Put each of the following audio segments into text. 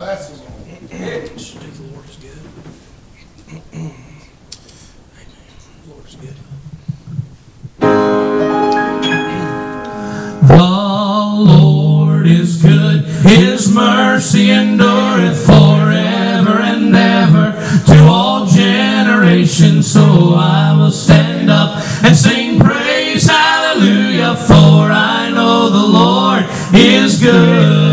Glasses on. The Lord is good. Amen. The Lord is good. The Lord is good. His mercy endureth forever and ever to all generations. So I will stand up and sing praise, hallelujah, for I know the Lord is good.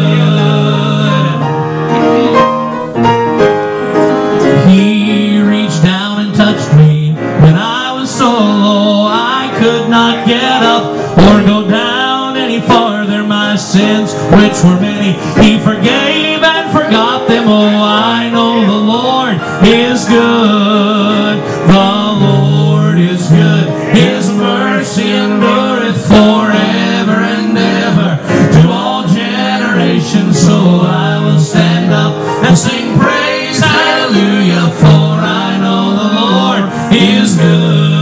Sins which were many, he forgave and forgot them. Oh, I know the Lord is good. The Lord is good. His mercy endureth forever and ever to all generations. So I will stand up and sing praise, hallelujah, for I know the Lord is good.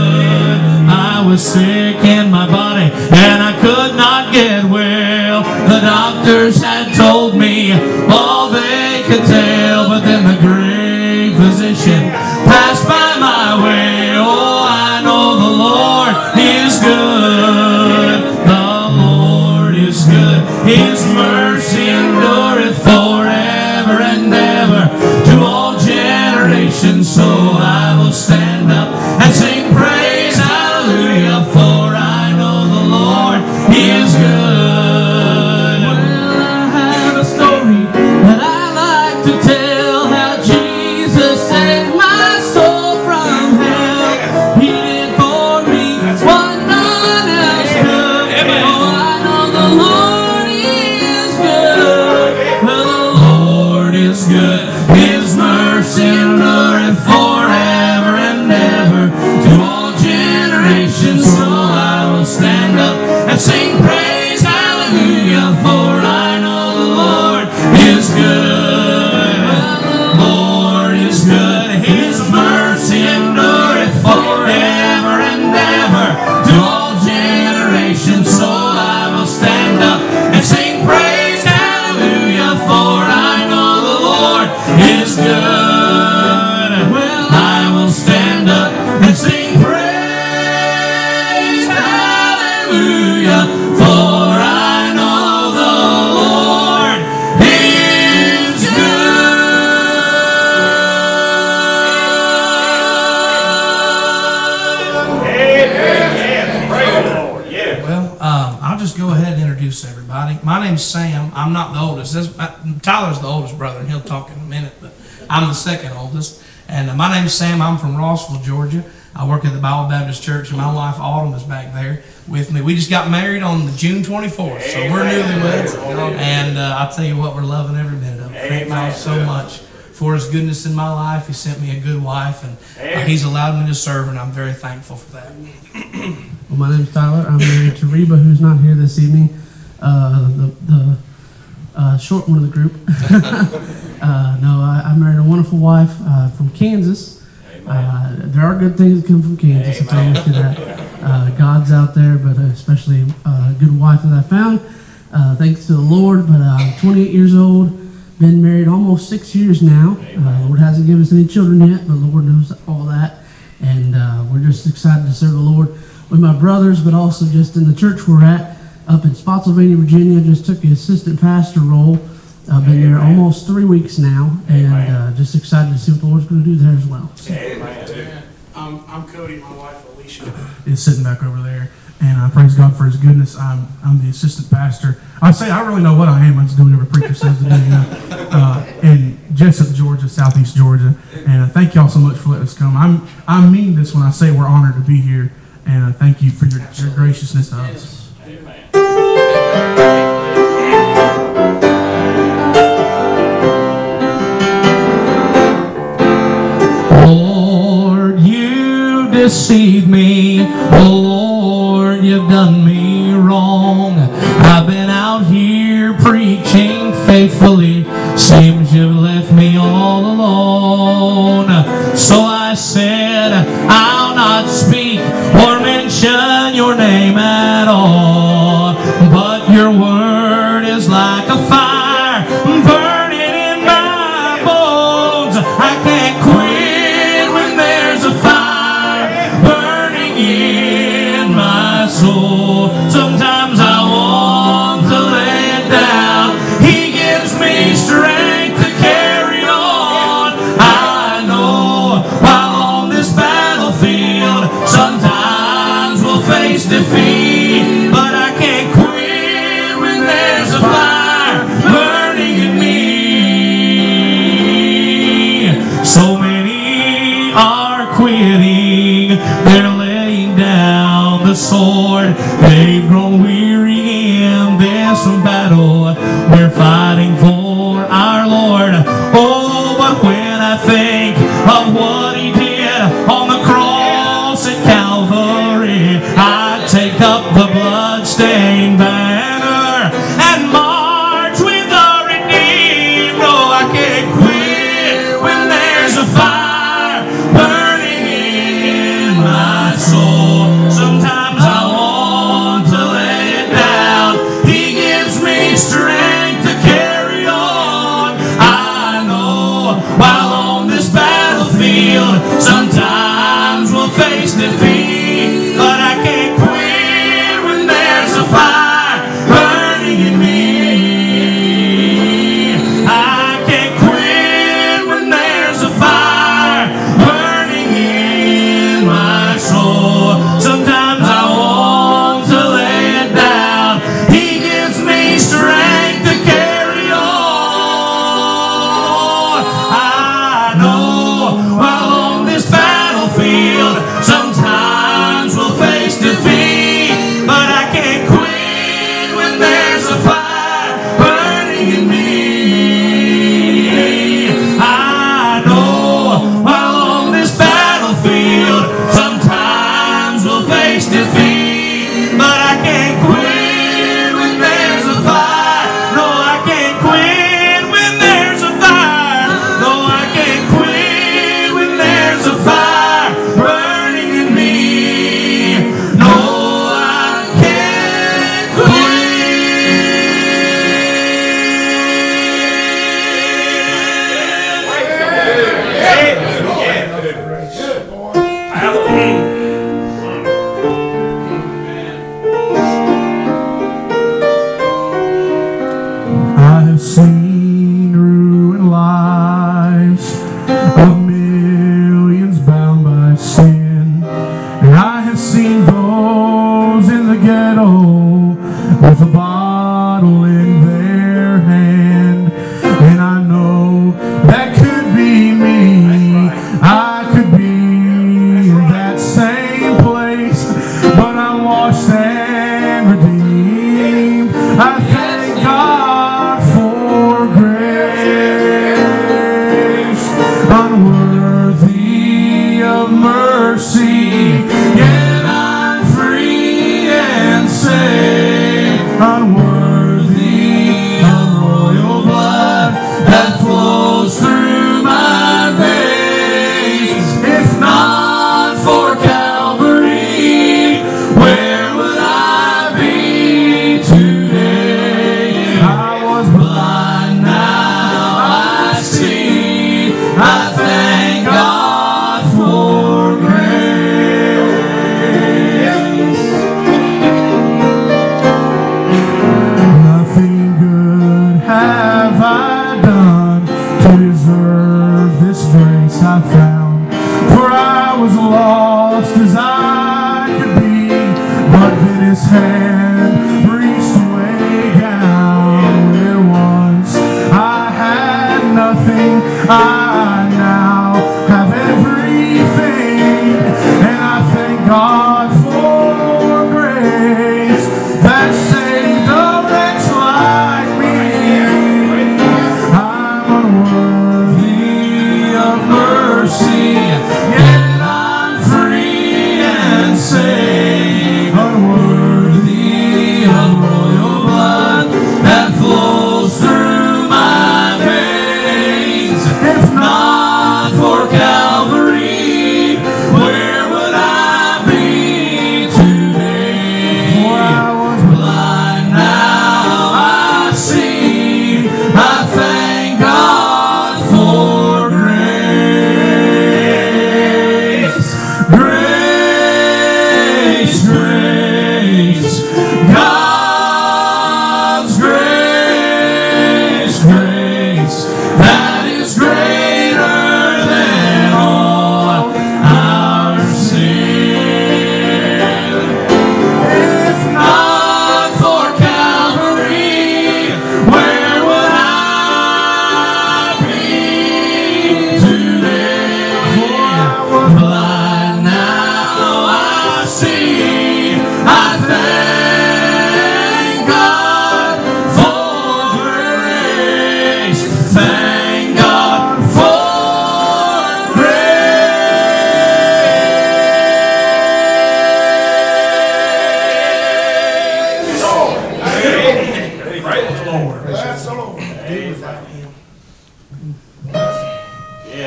I was sick in my body and I could not get well. The doctors had told me all they could tell, but then the great physician passed by my way. Oh, I know the Lord is good. The Lord is good. His mercy endureth forever and ever to all generations. So I will stand up and sing praise, hallelujah, for I know the Lord is good. Sam. I'm not the oldest. Tyler's the oldest brother, and he'll talk in a minute, but I'm the second oldest. And my name's Sam. I'm from Rossville, Georgia. I work at the Bible Baptist Church, and my wife Autumn is back there with me. We just got married on June 24th, so we're newlyweds. And I'll tell you what, we're loving every minute of it. Thank God so much for His goodness in my life. He sent me a good wife, and He's allowed me to serve, and I'm very thankful for that. Well, my name's Tyler. I'm married to Reba, who's not here this evening. The short one of the group. I married a wonderful wife from Kansas. There are good things that come from Kansas. I promise you that. God's out there, but especially a good wife that I found. Thanks to the Lord. But I'm 28 years old. Been married almost 6 years now. The Lord hasn't given us any children yet, but the Lord knows all that. And we're just excited to serve the Lord with my brothers, but also just in the church we're at. Up in Spotsylvania, Virginia, just took the assistant pastor role. I've been there almost 3 weeks now, and just excited to see what the Lord's going to do there as well. I'm Cody, my wife Alicia is sitting back over there, and I praise God for His goodness. I'm the assistant pastor. I say I really know what I am. I just do whatever preacher says to do. In Jessup, Georgia, southeast Georgia, and thank y'all so much for letting us come. I mean this when I say we're honored to be here, and I thank you for your graciousness to us. Lord, you deceived me. Oh, Lord, you've done me wrong. I've been out here preaching faithfully. Seems you've left me all alone. So I said, I'll not speak or mention your name at all. Your word is like a fire burning in my quitting. They're laying down the sword. They've grown weary in this battle. We're fighting for our Lord. Oh, but when I think of what He did on the cross at Calvary, I take up the bloodstained banner and march with the Redeemer. Oh, I can't quit when there's a fire burning in my soul. Sometimes I want to lay it down. He gives me strength to carry on. I know while on this battlefield, sometimes we'll face defeat, but I can't quit. Bye.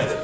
together.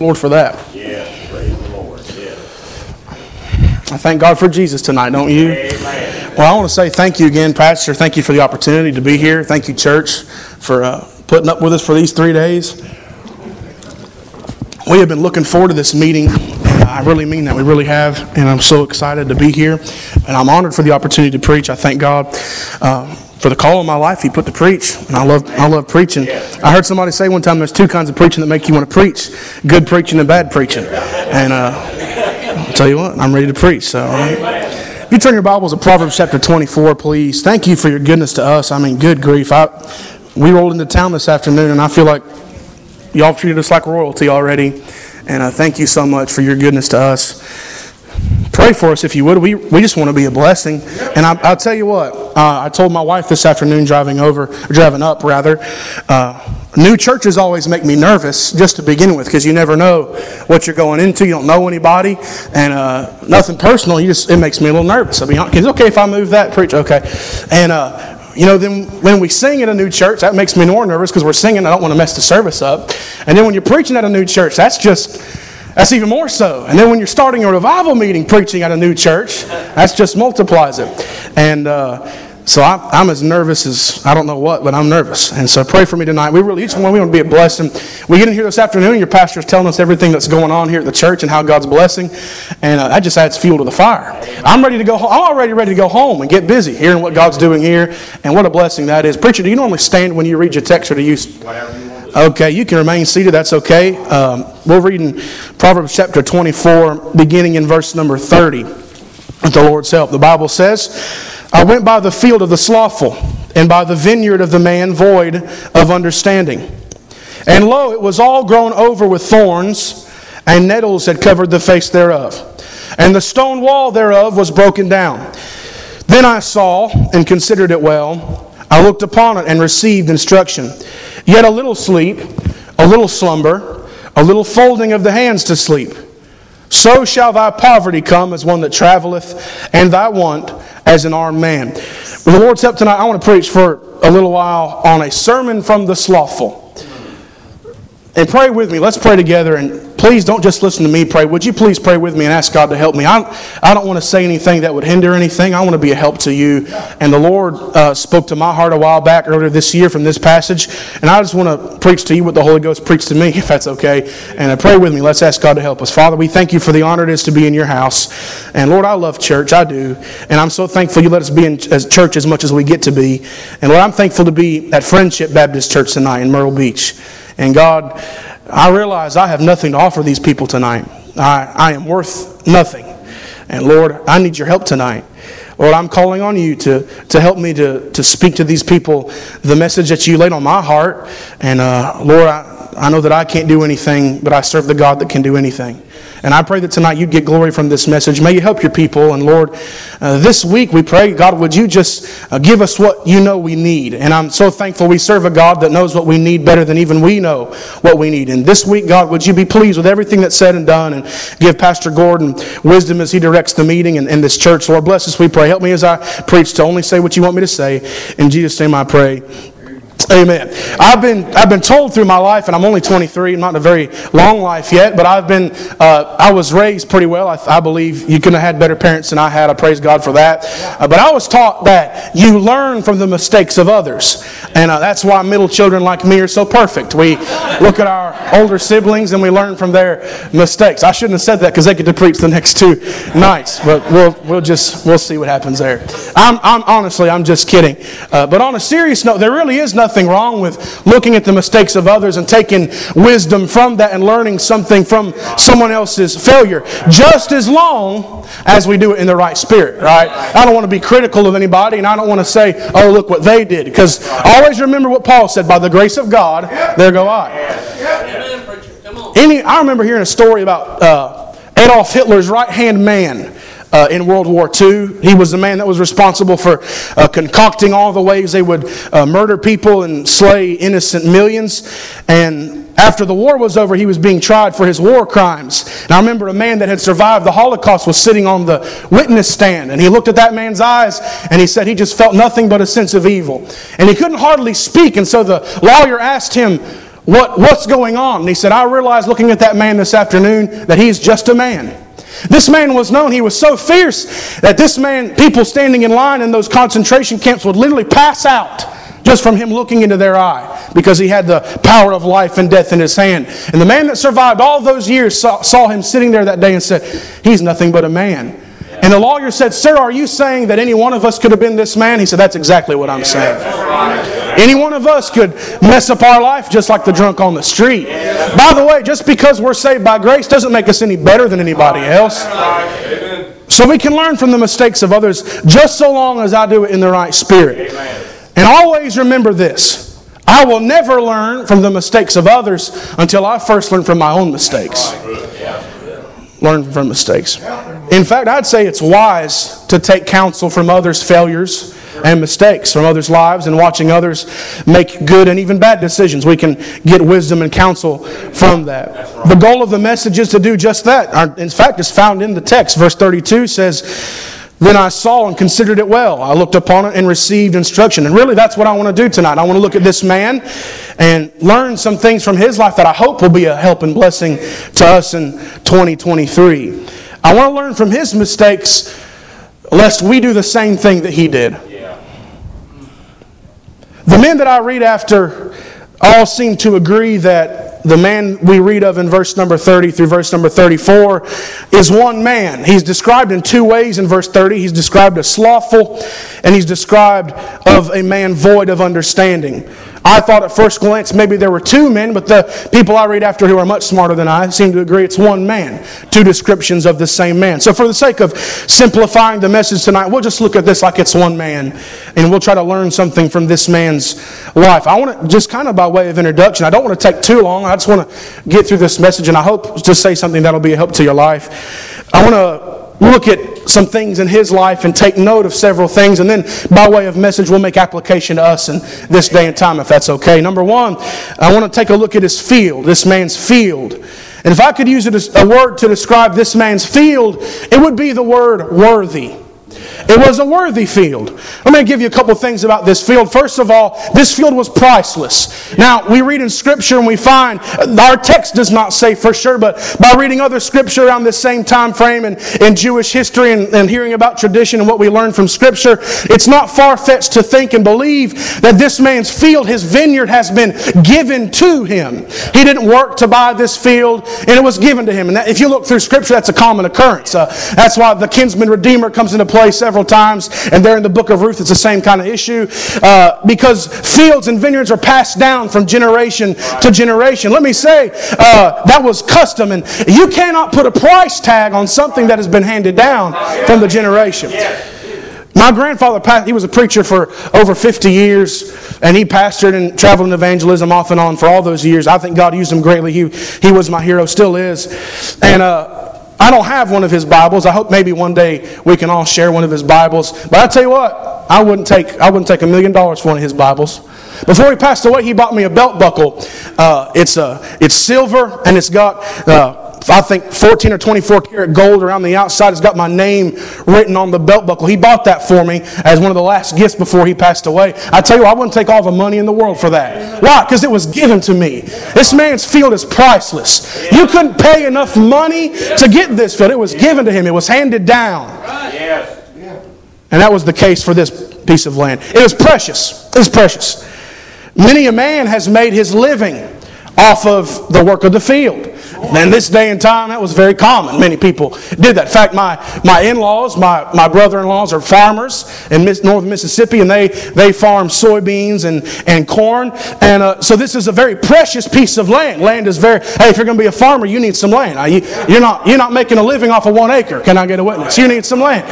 Lord for that. Yeah, praise the Lord. Yeah. I thank God for Jesus tonight, don't you? Amen. Well, I want to say thank you again, Pastor. Thank you for the opportunity to be here. Thank you, church, for putting up with us for these 3 days. We have been looking forward to this meeting, and I really mean that. We really have, and I'm so excited to be here, and I'm honored for the opportunity to preach. I thank God for the call in my life He put to preach, and I love preaching. I heard somebody say one time there's two kinds of preaching that make you want to preach: good preaching and bad preaching. And I'll tell you what, I'm ready to preach. So if you turn your Bibles to Proverbs chapter 24, please. Thank you for your goodness to us. I mean, good grief. We rolled into town this afternoon, and I feel like y'all treated us like royalty already. And thank you so much for your goodness to us. Pray for us if you would. We just want to be a blessing. And I'll tell you what. I told my wife this afternoon driving up. New churches always make me nervous just to begin with, because you never know what you're going into. You don't know anybody, and nothing personal. It makes me a little nervous. I mean, it's okay if I move that preach. Okay, and. You know, then when we sing at a new church, that makes me more nervous because we're singing. I don't want to mess the service up. And then when you're preaching at a new church, that's even more so. And then when you're starting a revival meeting preaching at a new church, that just multiplies it. And so I'm as nervous as I don't know what, but I'm nervous. And so pray for me tonight. We want to be a blessing. We get in here this afternoon, your pastor's telling us everything that's going on here at the church and how God's blessing. And that just adds fuel to the fire. I'm ready to go home. I'm already ready to go home and get busy hearing what God's doing here. And what a blessing that is. Preacher, do you normally stand when you read your text, or do you... Whatever you want. Okay, you can remain seated. That's okay. We're reading Proverbs chapter 24, beginning in verse number 30, with the Lord's help. The Bible says, I went by the field of the slothful, and by the vineyard of the man void of understanding. And lo, it was all grown over with thorns, and nettles had covered the face thereof. And the stone wall thereof was broken down. Then I saw, and considered it well. I looked upon it, and received instruction. Yet a little sleep, a little slumber, a little folding of the hands to sleep. So shall thy poverty come as one that traveleth, and thy want as an armed man. With the Lord's help tonight, I want to preach for a little while on a sermon from the slothful. And pray with me. Let's pray together. And please don't just listen to me pray. Would you please pray with me and ask God to help me? I don't want to say anything that would hinder anything. I want to be a help to you. And the Lord spoke to my heart a while back earlier this year from this passage. And I just want to preach to you what the Holy Ghost preached to me, if that's okay. And pray with me. Let's ask God to help us. Father, we thank you for the honor it is to be in your house. And Lord, I love church. I do. And I'm so thankful you let us be in church as much as we get to be. And Lord, I'm thankful to be at Friendship Baptist Church tonight in Myrtle Beach. And God, I realize I have nothing to offer these people tonight. I am worth nothing. And Lord, I need your help tonight. Lord, I'm calling on you to help me to speak to these people the message that you laid on my heart. And Lord, I know that I can't do anything, but I serve the God that can do anything. And I pray that tonight you'd get glory from this message. May you help your people. And Lord, this week we pray, God, would you just give us what you know we need. And I'm so thankful we serve a God that knows what we need better than even we know what we need. And this week, God, would you be pleased with everything that's said and done, and give Pastor Gordon wisdom as he directs the meeting and this church. Lord, bless us, we pray. Help me as I preach to only say what you want me to say. In Jesus' name I pray. Amen. I've been told through my life, and I'm only 23, I'm not in a very long life yet, but I was raised pretty well. I believe you couldn't have had better parents than I had. I praise God for that. But I was taught that you learn from the mistakes of others. And that's why middle children like me are so perfect. We look at our older siblings and we learn from their mistakes. I shouldn't have said that because they get to preach the next two nights. But we'll see what happens there. I'm just kidding. But on a serious note, there really is nothing wrong with looking at the mistakes of others and taking wisdom from that and learning something from someone else's failure, just as long as we do it in the right spirit, right? I don't want to be critical of anybody, and I don't want to say, oh, look what they did, because always remember what Paul said, by the grace of God, there go I. I remember hearing a story about Adolf Hitler's right-hand man. In World War II, he was the man that was responsible for concocting all the ways they would murder people and slay innocent millions. And after the war was over, he was being tried for his war crimes. And I remember a man that had survived the Holocaust was sitting on the witness stand. And he looked at that man's eyes and he said he just felt nothing but a sense of evil. And he couldn't hardly speak. And so the lawyer asked him, What's going on? And he said, I realized looking at that man this afternoon that he's just a man. This man was known, he was so fierce that this man, people standing in line in those concentration camps would literally pass out just from him looking into their eye, because he had the power of life and death in his hand. And the man that survived all those years saw him sitting there that day and said, he's nothing but a man. And the lawyer said, sir, are you saying that any one of us could have been this man? He said, that's exactly what I'm saying. Any one of us could mess up our life just like the drunk on the street. By the way, just because we're saved by grace doesn't make us any better than anybody else. So we can learn from the mistakes of others just so long as I do it in the right spirit. And always remember this. I will never learn from the mistakes of others until I first learn from my own mistakes. Learn from mistakes. In fact, I'd say it's wise to take counsel from others' failures and mistakes, from others' lives, and watching others make good and even bad decisions. We can get wisdom and counsel from that. The goal of the message is to do just that. In fact, it's found in the text. Verse 32 says, then I saw and considered it well. I looked upon it and received instruction. And really that's what I want to do tonight. I want to look at this man and learn some things from his life that I hope will be a help and blessing to us in 2023. I want to learn from his mistakes lest we do the same thing that he did. The men that I read after all seem to agree that the man we read of in verse number 30 through verse number 34 is one man. He's described in two ways in verse 30. He's described as slothful, and he's described of a man void of understanding. I thought at first glance maybe there were two men, but the people I read after who are much smarter than I seem to agree it's one man. Two descriptions of the same man. So for the sake of simplifying the message tonight, we'll just look at this like it's one man, and we'll try to learn something from this man's life. I want to, just kind of by way of introduction, I don't want to take too long. I just want to get through this message, and I hope to say something that'll be a help to your life. I want to look at some things in his life and take note of several things, and then by way of message we'll make application to us in this day and time, if that's okay. Number one, I want to take a look at his field, this man's field. And if I could use a word to describe this man's field, it would be the word worthy. It was a worthy field. I'm going to give you a couple things about this field. First of all, this field was priceless. Now, we read in Scripture and we find, our text does not say for sure, but by reading other Scripture around this same time frame and in Jewish history and hearing about tradition and what we learn from Scripture, it's not far-fetched to think and believe that this man's field, his vineyard, has been given to him. He didn't work to buy this field, and it was given to him. And that, if you look through Scripture, that's a common occurrence. That's why the kinsman redeemer comes into play several times, and there in the book of Ruth it's the same kind of issue, because fields and vineyards are passed down from generation to generation. Let me say, that was custom, and you cannot put a price tag on something that has been handed down from the generation. My grandfather, he was a preacher for over 50 years, and he pastored and traveled in evangelism off and on for all those years. I think God used him greatly. He was my hero, still is. And I don't have one of his Bibles. I hope maybe one day we can all share one of his Bibles. But I tell you what, I wouldn't take $1 million for one of his Bibles. Before he passed away, he bought me a belt buckle. It's silver, and it's got I think 14 or 24 karat gold around the outside. It's got my name written on the belt buckle. He bought that for me as one of the last gifts before he passed away. I tell you what, I wouldn't take all the money in the world for that. Why? Because it was given to me. This man's field is priceless. You couldn't pay enough money to get this field. It was given to him. It was handed down. And that was the case for this piece of land. It was precious. It was precious. Many a man has made his living off of the work of the field. In this day and time, that was very common. Many people did that. In fact, my in-laws, my brother-in-laws are farmers in Northern Mississippi, and they farm soybeans and corn. And so this is a very precious piece of land. Land is very, hey, if you're going to be a farmer, you need some land. You're not making a living off of 1 acre. Can I get a witness? You need some land.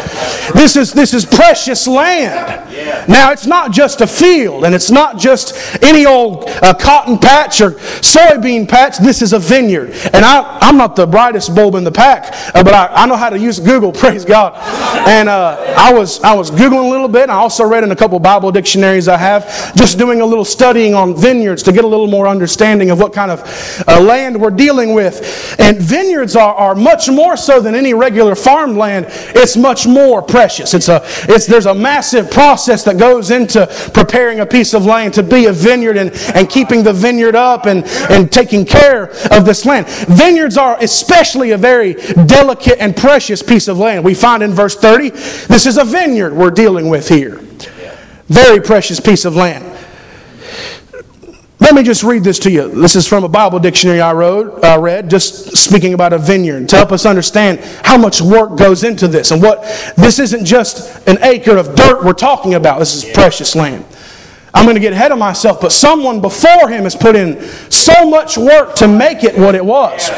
This is precious land. Now, it's not just a field, and it's not just any old cotton patch or soybean patch. This is a vineyard. And I'm not the brightest bulb in the pack, but I know how to use Google, praise God. And I was Googling a little bit. And I also read in a couple Bible dictionaries I have, just doing a little studying on vineyards to get a little more understanding of what kind of land we're dealing with. And vineyards are much more so than any regular farmland. It's much more precious. There's a massive process that goes into preparing a piece of land to be a vineyard and keeping the vineyard up and taking care of this land. Vineyards are especially a very delicate and precious piece of land. We find in verse 30, this is a vineyard we're dealing with here. Very precious piece of land. Let me just read this to you. This is from a Bible dictionary I read, just speaking about a vineyard, to help us understand how much work goes into this. And this isn't just an acre of dirt we're talking about. This is precious land. I'm going to get ahead of myself, but someone before him has put in so much work to make it what it was.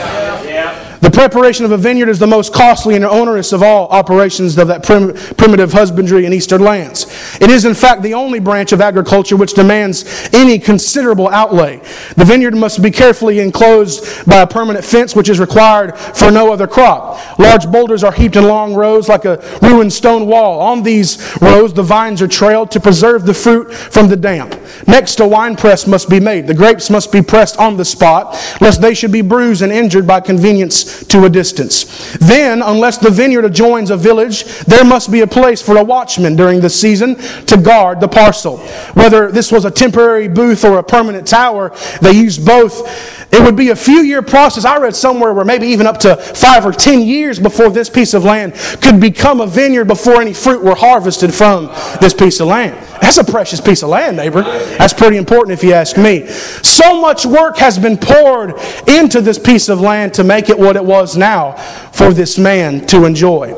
The preparation of a vineyard is the most costly and onerous of all operations of that primitive husbandry in eastern lands. It is, in fact, the only branch of agriculture which demands any considerable outlay. The vineyard must be carefully enclosed by a permanent fence, which is required for no other crop. Large boulders are heaped in long rows like a ruined stone wall. On these rows, the vines are trailed to preserve the fruit from the damp. Next, a wine press must be made. The grapes must be pressed on the spot, lest they should be bruised and injured by convenience to a distance. Then, unless the vineyard adjoins a village, there must be a place for a watchman during the season to guard the parcel. Whether this was a temporary booth or a permanent tower, they used both. It would be a few-year process. I read somewhere where maybe even up to 5 or 10 years before this piece of land could become a vineyard before any fruit were harvested from this piece of land. That's a precious piece of land, neighbor. That's pretty important if you ask me. So much work has been poured into this piece of land to make it what it was now for this man to enjoy.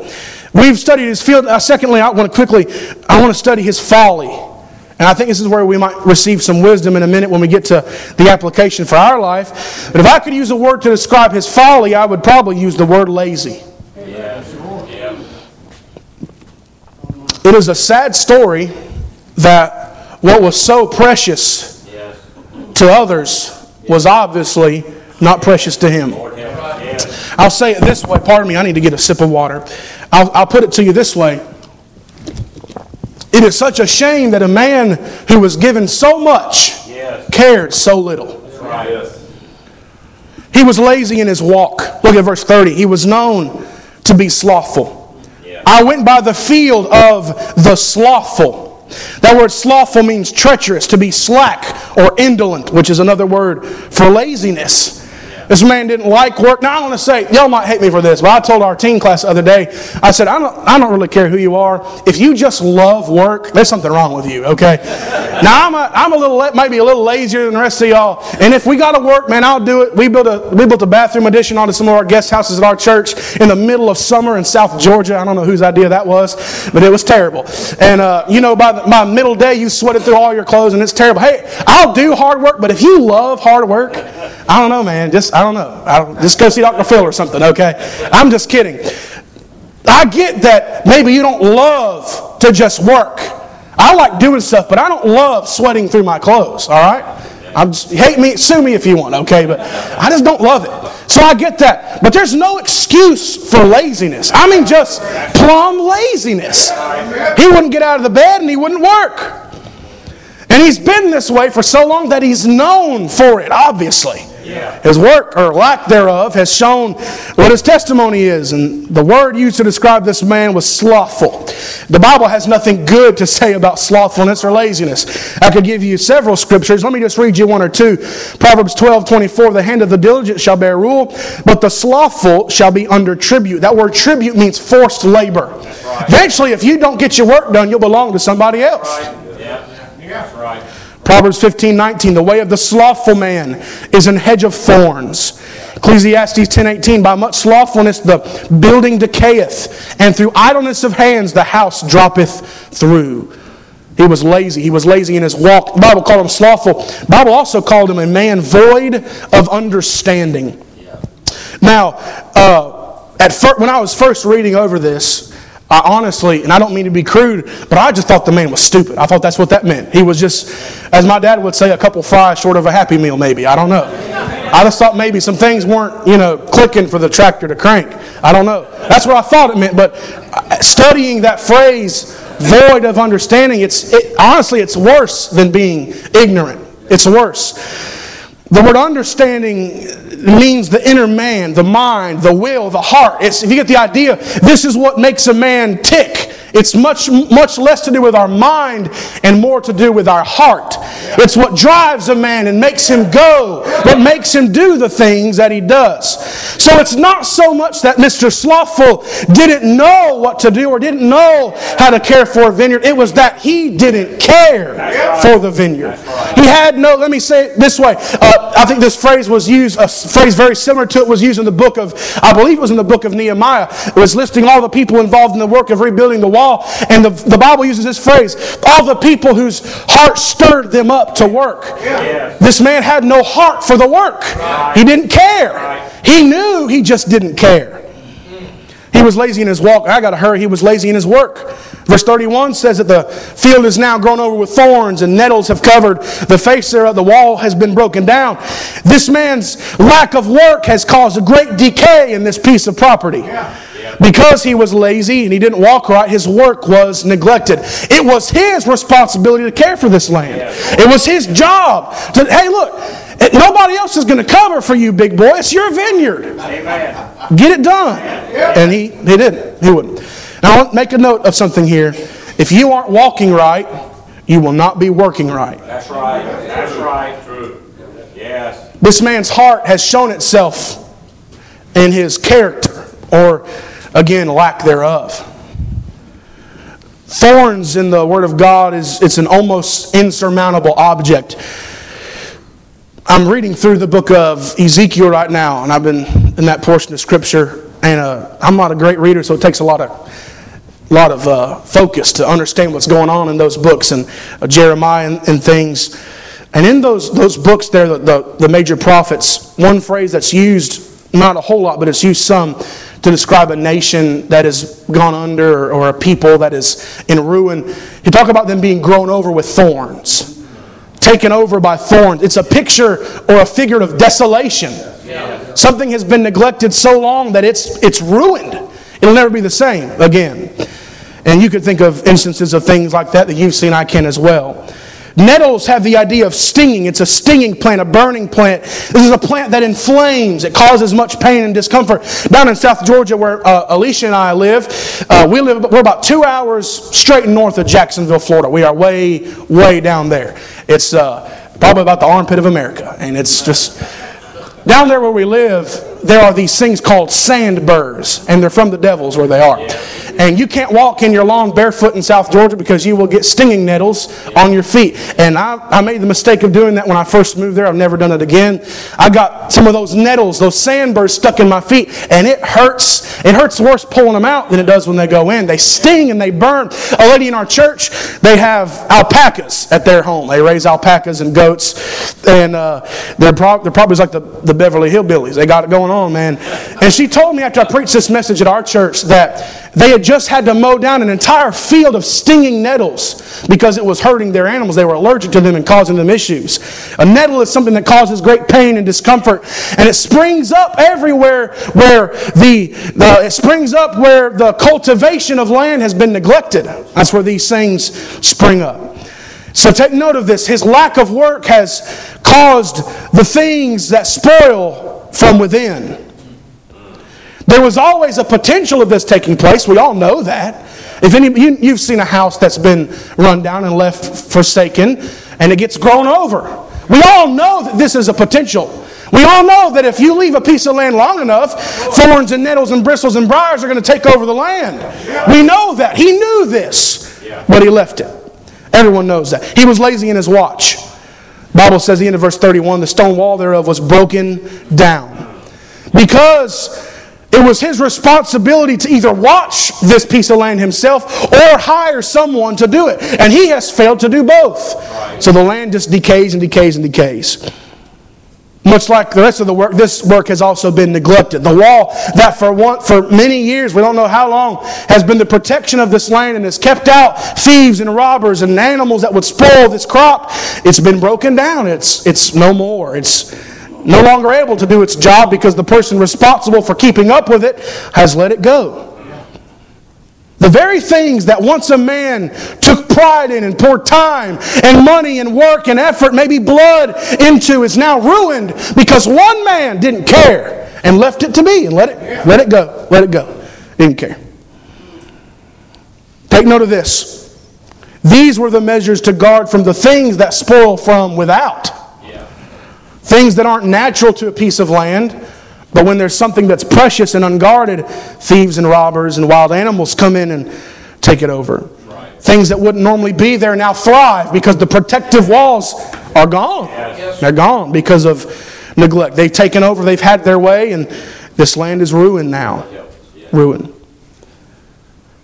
We've studied his field. Secondly, I want to study his folly And I think this is where we might receive some wisdom in a minute when we get to the application for our life. But if I could use a word to describe his folly, I would probably use the word lazy. Yeah. Yeah. It is a sad story that what was so precious to others was obviously not precious to him. I'll say it this way. Pardon me, I need to get a sip of water. I'll put it to you this way. It is such a shame that a man who was given so much cared so little. Right. He was lazy in his walk. Look at verse 30. He was known to be slothful. Yeah. I went by the field of the slothful. That word slothful means treacherous, to be slack or indolent, which is another word for laziness. This man didn't like work. Now, I want to say, y'all might hate me for this, but I told our teen class the other day, I said, I don't really care who you are. If you just love work, there's something wrong with you, okay? Now, I'm maybe a little lazier than the rest of y'all. And if we got to work, man, I'll do it. We built a bathroom addition onto some of our guest houses at our church in the middle of summer in South Georgia. I don't know whose idea that was, but it was terrible. And, by middle day, you sweated through all your clothes, and it's terrible. Hey, I'll do hard work, but if you love hard work, I don't know, man. Just go see Dr. Phil or something, okay? I'm just kidding. I get that maybe you don't love to just work. I like doing stuff, but I don't love sweating through my clothes, all right? Hate me, sue me if you want, okay? But I just don't love it. So I get that. But there's no excuse for laziness. I mean just plumb laziness. He wouldn't get out of the bed and he wouldn't work. And he's been this way for so long that he's known for it, obviously. Yeah. His work, or lack thereof, has shown what his testimony is. And the word used to describe this man was slothful. The Bible has nothing good to say about slothfulness or laziness. I could give you several scriptures. Let me just read you one or two. Proverbs 12:24, the hand of the diligent shall bear rule, but the slothful shall be under tribute. That word tribute means forced labor. Right. Eventually, if you don't get your work done, you'll belong to somebody else. Right. Yeah. Right. Proverbs 15:19, the way of the slothful man is an hedge of thorns. Ecclesiastes 10:18, by much slothfulness the building decayeth, and through idleness of hands the house droppeth through. He was lazy. He was lazy in his walk. The Bible called him slothful. The Bible also called him a man void of understanding. Now, when I was first reading over this, I honestly, and I don't mean to be crude, but I just thought the man was stupid. I thought that's what that meant. He was just, as my dad would say, a couple fries short of a Happy Meal maybe. I don't know. I just thought maybe some things weren't, clicking for the tractor to crank. I don't know. That's what I thought it meant. But studying that phrase, void of understanding, it's worse than being ignorant. It's worse. The word understanding means the inner man, the mind, the will, the heart. If you get the idea, this is what makes a man tick. It's much, much less to do with our mind and more to do with our heart. It's what drives a man and makes him go, what makes him do the things that he does. So it's not so much that Mr. Slothful didn't know what to do or didn't know how to care for a vineyard. It was that he didn't care for the vineyard. He had no, let me say it this way. I think this phrase was used, a phrase very similar to it was used in the book of, I believe it was in the book of Nehemiah. It was listing all the people involved in the work of rebuilding the wall. And the Bible uses this phrase, all the people whose heart stirred them up to work. Yeah. This man had no heart for the work. Right. He didn't care. Right. He knew he just didn't care. He was lazy in his walk. I got to hurry. He was lazy in his work. Verse 31 says that the field is now grown over with thorns and nettles have covered the face thereof. The wall has been broken down. This man's lack of work has caused a great decay in this piece of property. Yeah. Because he was lazy and he didn't walk right, his work was neglected. It was his responsibility to care for this land. It was his job. Hey, look, nobody else is going to cover for you, big boy. It's your vineyard. Get it done. And he didn't. He wouldn't. Now, I want to make a note of something here. If you aren't walking right, you will not be working right. That's right. That's right. True. Yes. This man's heart has shown itself in his character, or again, lack thereof. Thorns in the Word of God it's an almost insurmountable object. I'm reading through the book of Ezekiel right now, and I've been in that portion of Scripture, and I'm not a great reader, so it takes a lot of lot of focus to understand what's going on in those books and Jeremiah and things. And in those books there, the major prophets, one phrase that's used, not a whole lot, but it's used some, to describe a nation that has gone under or a people that is in ruin. You talk about them being grown over with thorns, taken over by thorns. It's a picture or a figure of desolation. Something has been neglected so long that it's ruined. It'll never be the same again. And you could think of instances of things like that that you've seen, I can as well. Nettles have the idea of stinging. It's a stinging plant, a burning plant. This is a plant that inflames. It causes much pain and discomfort. Down in South Georgia where Alicia and I live, we're about 2 hours straight north of Jacksonville, Florida. We are way, way down there. It's probably about the armpit of America. And it's just... Down there where we live, there are these things called sand burrs, and they're from the devils where they are. And you can't walk in your lawn barefoot in South Georgia because you will get stinging nettles on your feet. And I made the mistake of doing that when I first moved there. I've never done it again. I got some of those nettles, those sand burrs stuck in my feet, and it hurts. It hurts worse pulling them out than it does when they go in. They sting and they burn. A lady in our church, they have alpacas at their home. They raise alpacas and goats, and they're probably like the Beverly Hillbillies. They got it going on, man. And she told me after I preached this message at our church that they had just had to mow down an entire field of stinging nettles because it was hurting their animals. They were allergic to them and causing them issues. A nettle is something that causes great pain and discomfort, and it springs up everywhere where it springs up where the cultivation of land has been neglected. That's where these things spring up. So take note of this. His lack of work has caused the things that spoil from within. There was always a potential of this taking place. We all know that. If you've seen a house that's been run down and left forsaken, and it gets grown over. We all know that this is a potential. We all know that if you leave a piece of land long enough, thorns and nettles and bristles and briars are going to take over the land. We know that. He knew this, but he left it. Everyone knows that. He was lazy in his watch. The Bible says at the end of verse 31, the stone wall thereof was broken down. Because it was his responsibility to either watch this piece of land himself or hire someone to do it. And he has failed to do both. Right. So the land just decays and decays and decays. Much like the rest of the work, this work has also been neglected. The wall that for many years, we don't know how long, has been the protection of this land and has kept out thieves and robbers and animals that would spoil this crop. It's been broken down. It's no more. It's no longer able to do its job because the person responsible for keeping up with it has let it go. The very things that once a man took pride in and poured time and money and work and effort, maybe blood into, is now ruined because one man didn't care and left it to be and let it go. Didn't care. Take note of this. These were the measures to guard from the things that spoil from without. Things that aren't natural to a piece of land, but when there's something that's precious and unguarded, thieves and robbers and wild animals come in and take it over. Right. Things that wouldn't normally be there now thrive because the protective walls are gone. Yes. They're gone because of neglect. They've taken over, they've had their way, and this land is ruined now. Ruined.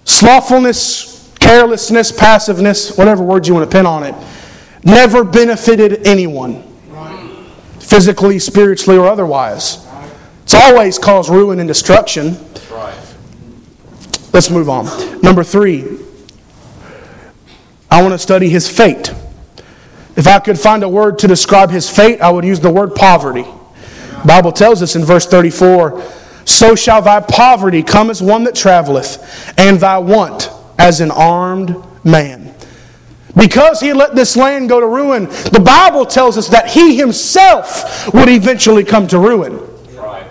Slothfulness, carelessness, passiveness, whatever word you want to pin on it, never benefited anyone. Physically, spiritually, or otherwise. It's always caused ruin and destruction. Let's move on. Number 3. I want to study his fate. If I could find a word to describe his fate, I would use the word poverty. The Bible tells us in verse 34, so shall thy poverty come as one that traveleth, and thy want as an armed man. Because he let this land go to ruin, the Bible tells us that he himself would eventually come to ruin. Right.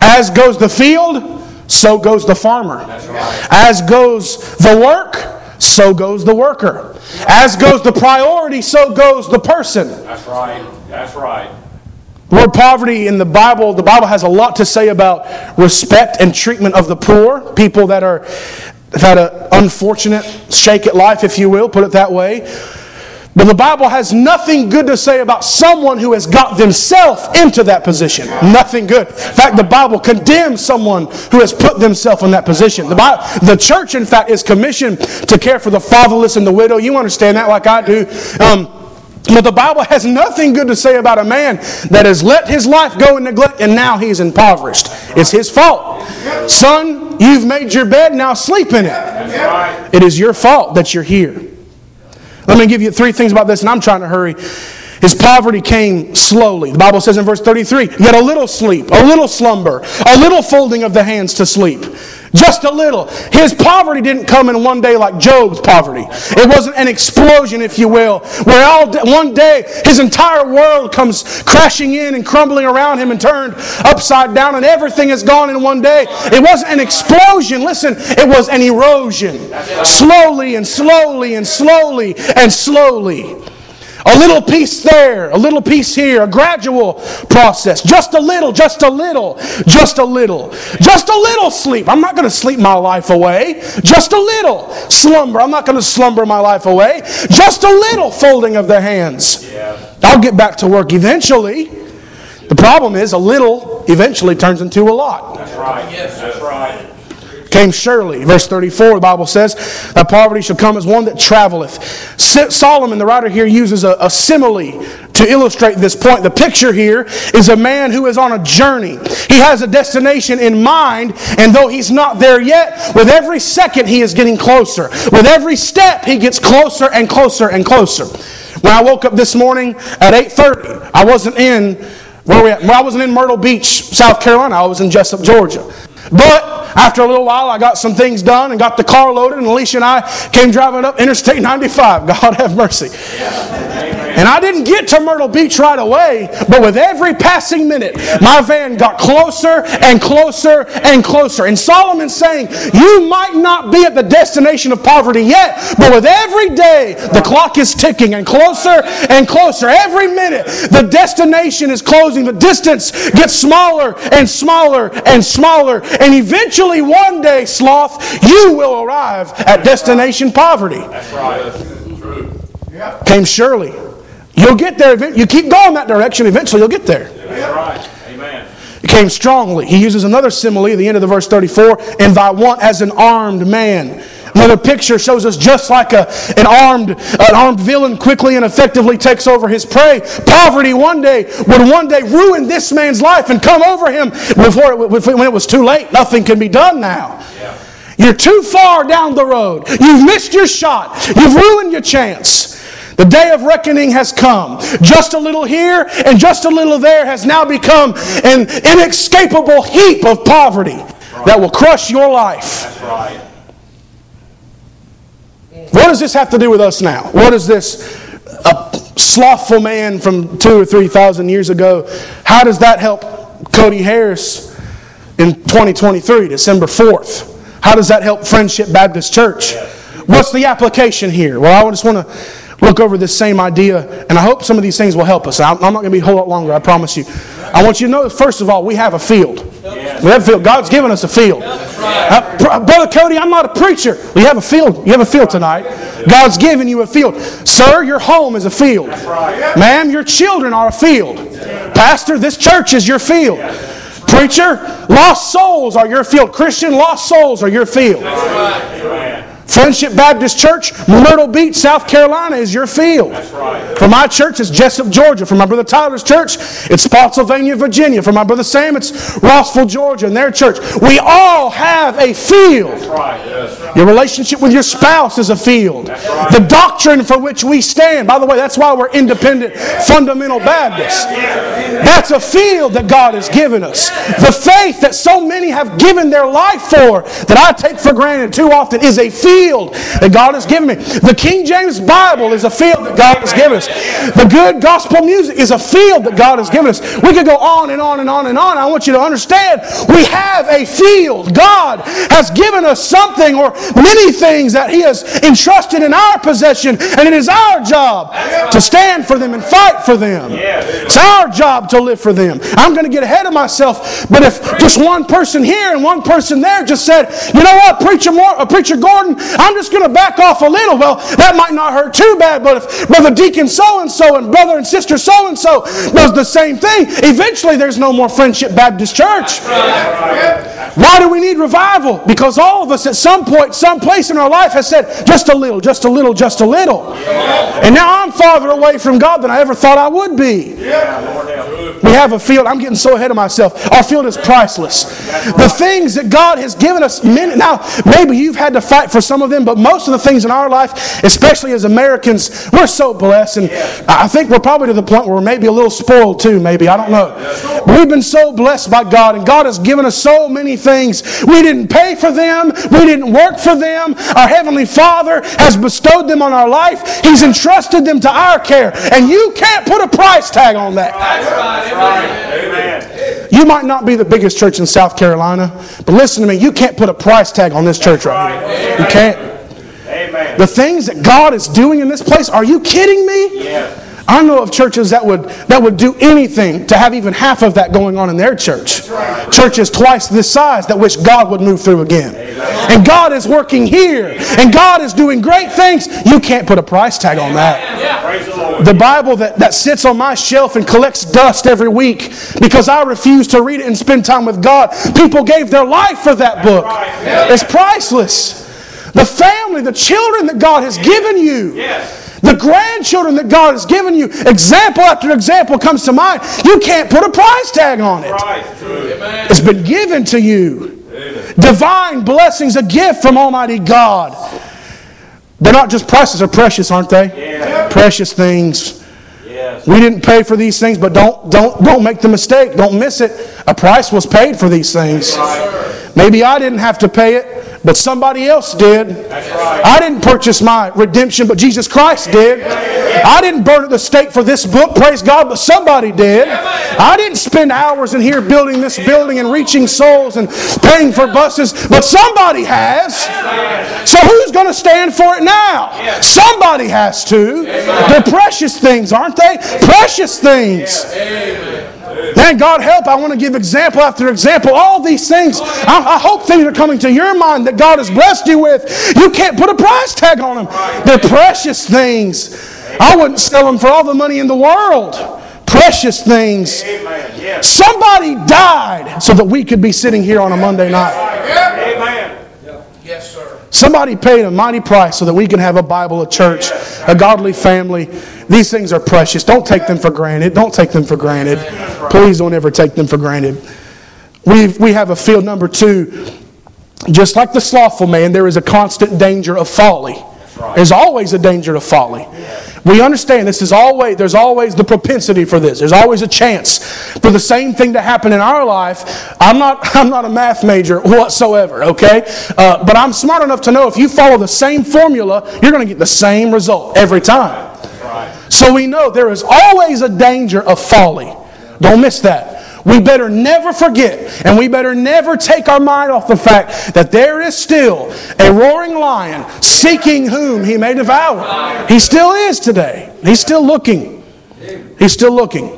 As goes the field, so goes the farmer. That's right. As goes the work, so goes the worker. As goes the priority, so goes the person. That's right. That's right. The word poverty in the Bible has a lot to say about respect and treatment of the poor, people that have had an unfortunate shake at life, if you will, put it that way. But the Bible has nothing good to say about someone who has got themselves into that position. Nothing good. In fact, the Bible condemns someone who has put themselves in that position. The church, in fact, is commissioned to care for the fatherless and the widow. You understand that like I do. But the Bible has nothing good to say about a man that has let his life go in neglect and now he's impoverished. It's his fault. Son, you've made your bed, now sleep in it. It is your fault that you're here. Let me give you three things about this, and I'm trying to hurry. His poverty came slowly. The Bible says in verse 33, yet a little sleep, a little slumber, a little folding of the hands to sleep. Just a little. His poverty didn't come in one day like Job's poverty. It wasn't an explosion, if you will, where one day his entire world comes crashing in and crumbling around him and turned upside down and everything is gone in one day. It wasn't an explosion. Listen, it was an erosion. Slowly and slowly and slowly and slowly. A little piece there, a little piece here, a gradual process. Just a little, just a little, just a little. Just a little sleep. I'm not going to sleep my life away. Just a little slumber. I'm not going to slumber my life away. Just a little folding of the hands. I'll get back to work eventually. The problem is a little eventually turns into a lot. That's right. Yes, that's right. Came surely. Verse 34, the Bible says, thy poverty shall come as one that traveleth. Solomon, the writer here, uses a simile to illustrate this point. The picture here is a man who is on a journey. He has a destination in mind, and though he's not there yet, with every second he is getting closer. With every step he gets closer and closer and closer. When I woke up this morning at 8:30, I wasn't in Myrtle Beach, South Carolina. I was in Jessup, Georgia. But after a little while, I got some things done and got the car loaded, and Alicia and I came driving up Interstate 95. God have mercy. And I didn't get to Myrtle Beach right away, but with every passing minute, my van got closer and closer and closer. And Solomon's saying, you might not be at the destination of poverty yet, but with every day, the clock is ticking and closer and closer. Every minute, the destination is closing. The distance gets smaller and smaller and smaller. And eventually, one day, sloth, you will arrive at destination poverty. That's right. True. Yeah. Came surely. You'll get there. You keep going that direction. Eventually, you'll get there. That's right. Amen. It came strongly. He uses another simile at the end of the verse 34. And thy want as an armed man. Another picture shows us just like an armed villain quickly and effectively takes over his prey. Poverty would one day ruin this man's life and come over him when it was too late. Nothing can be done now. Yeah. You're too far down the road. You've missed your shot. You've ruined your chance. The day of reckoning has come. Just a little here and just a little there has now become an inescapable heap of poverty that will crush your life. That's right. What does this have to do with us now? What does this slothful man from 2,000 or 3,000 years ago, how does that help Cody Harris in 2023, December 4th? How does that help Friendship Baptist Church? What's the application here? Well, I just want to look over this same idea, and I hope some of these things will help us. I'm not going to be a whole lot longer, I promise you. I want you to know, first of all, we have a field. We have a field. God's given us a field. Brother Cody, I'm not a preacher. We have a field. You have a field tonight. God's given you a field. Sir, your home is a field. Ma'am, your children are a field. Pastor, this church is your field. Preacher, lost souls are your field. Christian, lost souls are your field. Friendship Baptist Church, Myrtle Beach, South Carolina is your field. That's right. For my church, it's Jessup, Georgia. For my brother Tyler's church, it's Spotsylvania, Virginia. For my brother Sam, it's Rossville, Georgia, and their church. We all have a field. That's right. That's right. Your relationship with your spouse is a field. That's right. The doctrine for which we stand, by the way, that's why we're independent, fundamental Baptists. That's a field that God has given us. The faith that so many have given their life for, that I take for granted too often, is a field that God has given me. The King James Bible is a field that God has given us. The good gospel music is a field that God has given us. We could go on and on and on and on. I want you to understand, we have a field. God has given us something, or many things that He has entrusted in our possession, and it is our job to stand for them and fight for them. It's our job to live for them. I'm going to get ahead of myself, but if just one person here and one person there just said, you know what, Preacher Gordon, I'm just going to back off a little. Well, that might not hurt too bad, but if Brother Deacon so-and-so and Brother and Sister so-and-so does the same thing, eventually there's no more Friendship Baptist Church. Why do we need revival? Because all of us at some point, some place in our life has said, just a little, just a little, just a little. And now I'm farther away from God than I ever thought I would be. We have a field. I'm getting so ahead of myself. Our field is priceless. The things that God has given us, now maybe you've had to fight for some of them, but most of the things in our life, especially as Americans, we're so blessed. And I think we're probably to the point where we're maybe a little spoiled too, maybe. I don't know. But we've been so blessed by God, and God has given us so many things. We didn't pay for them. We didn't work for them. Our Heavenly Father has bestowed them on our life. He's entrusted them to our care. And you can't put a price tag on that. Amen. You might not be the biggest church in South Carolina, but listen to me, you can't put a price tag on this church right here. You can't. Amen. The things that God is doing in this place, are you kidding me? Yeah. I know of churches that would do anything to have even half of that going on in their church. Right. Churches twice this size that wish God would move through again. Amen. And God is working here. And God is doing great things. You can't put a price tag on that. Yeah. Praise the Lord. The Bible that sits on my shelf and collects dust every week because I refuse to read it and spend time with God. People gave their life for that book. Right. Yeah. It's priceless. The family, the children that God has given you. Yes. The grandchildren that God has given you, example after example comes to mind. You can't put a price tag on it. It's been given to you. Divine blessings, a gift from Almighty God. They're not just priceless, they're precious, aren't they? Yeah. Precious things. We didn't pay for these things, but don't make the mistake. Don't miss it. A price was paid for these things. Maybe I didn't have to pay it, but somebody else did. Right. I didn't purchase my redemption, but Jesus Christ did. Yeah. I didn't burn at the stake for this book, praise God, but somebody did. Yeah. I didn't spend hours in here building this building and reaching souls and paying for buses, but somebody has. Yeah. So who's going to stand for it now? Yeah. Somebody has to. Yeah. They're precious things, aren't they? Yeah. Precious things. Yeah. Man, God help, I want to give example after example. All these things, I hope things are coming to your mind that God has blessed you with. You can't put a price tag on them. They're precious things. I wouldn't sell them for all the money in the world. Precious things. Somebody died so that we could be sitting here on a Monday night. Somebody paid a mighty price so that we can have a Bible, a church, a godly family. These things are precious. Don't take them for granted. Don't take them for granted. Please don't ever take them for granted. We have a field, number two. Just like the slothful man, there is a constant danger of folly. There's always a danger of folly. We understand this is always, there's always the propensity for this. There's always a chance for the same thing to happen in our life. I'm not a math major whatsoever, okay? But I'm smart enough to know if you follow the same formula, you're going to get the same result every time. So we know there is always a danger of folly. Don't miss that. We better never forget, and we better never take our mind off the fact that there is still a roaring lion seeking whom he may devour. He still is today. He's still looking. He's still looking.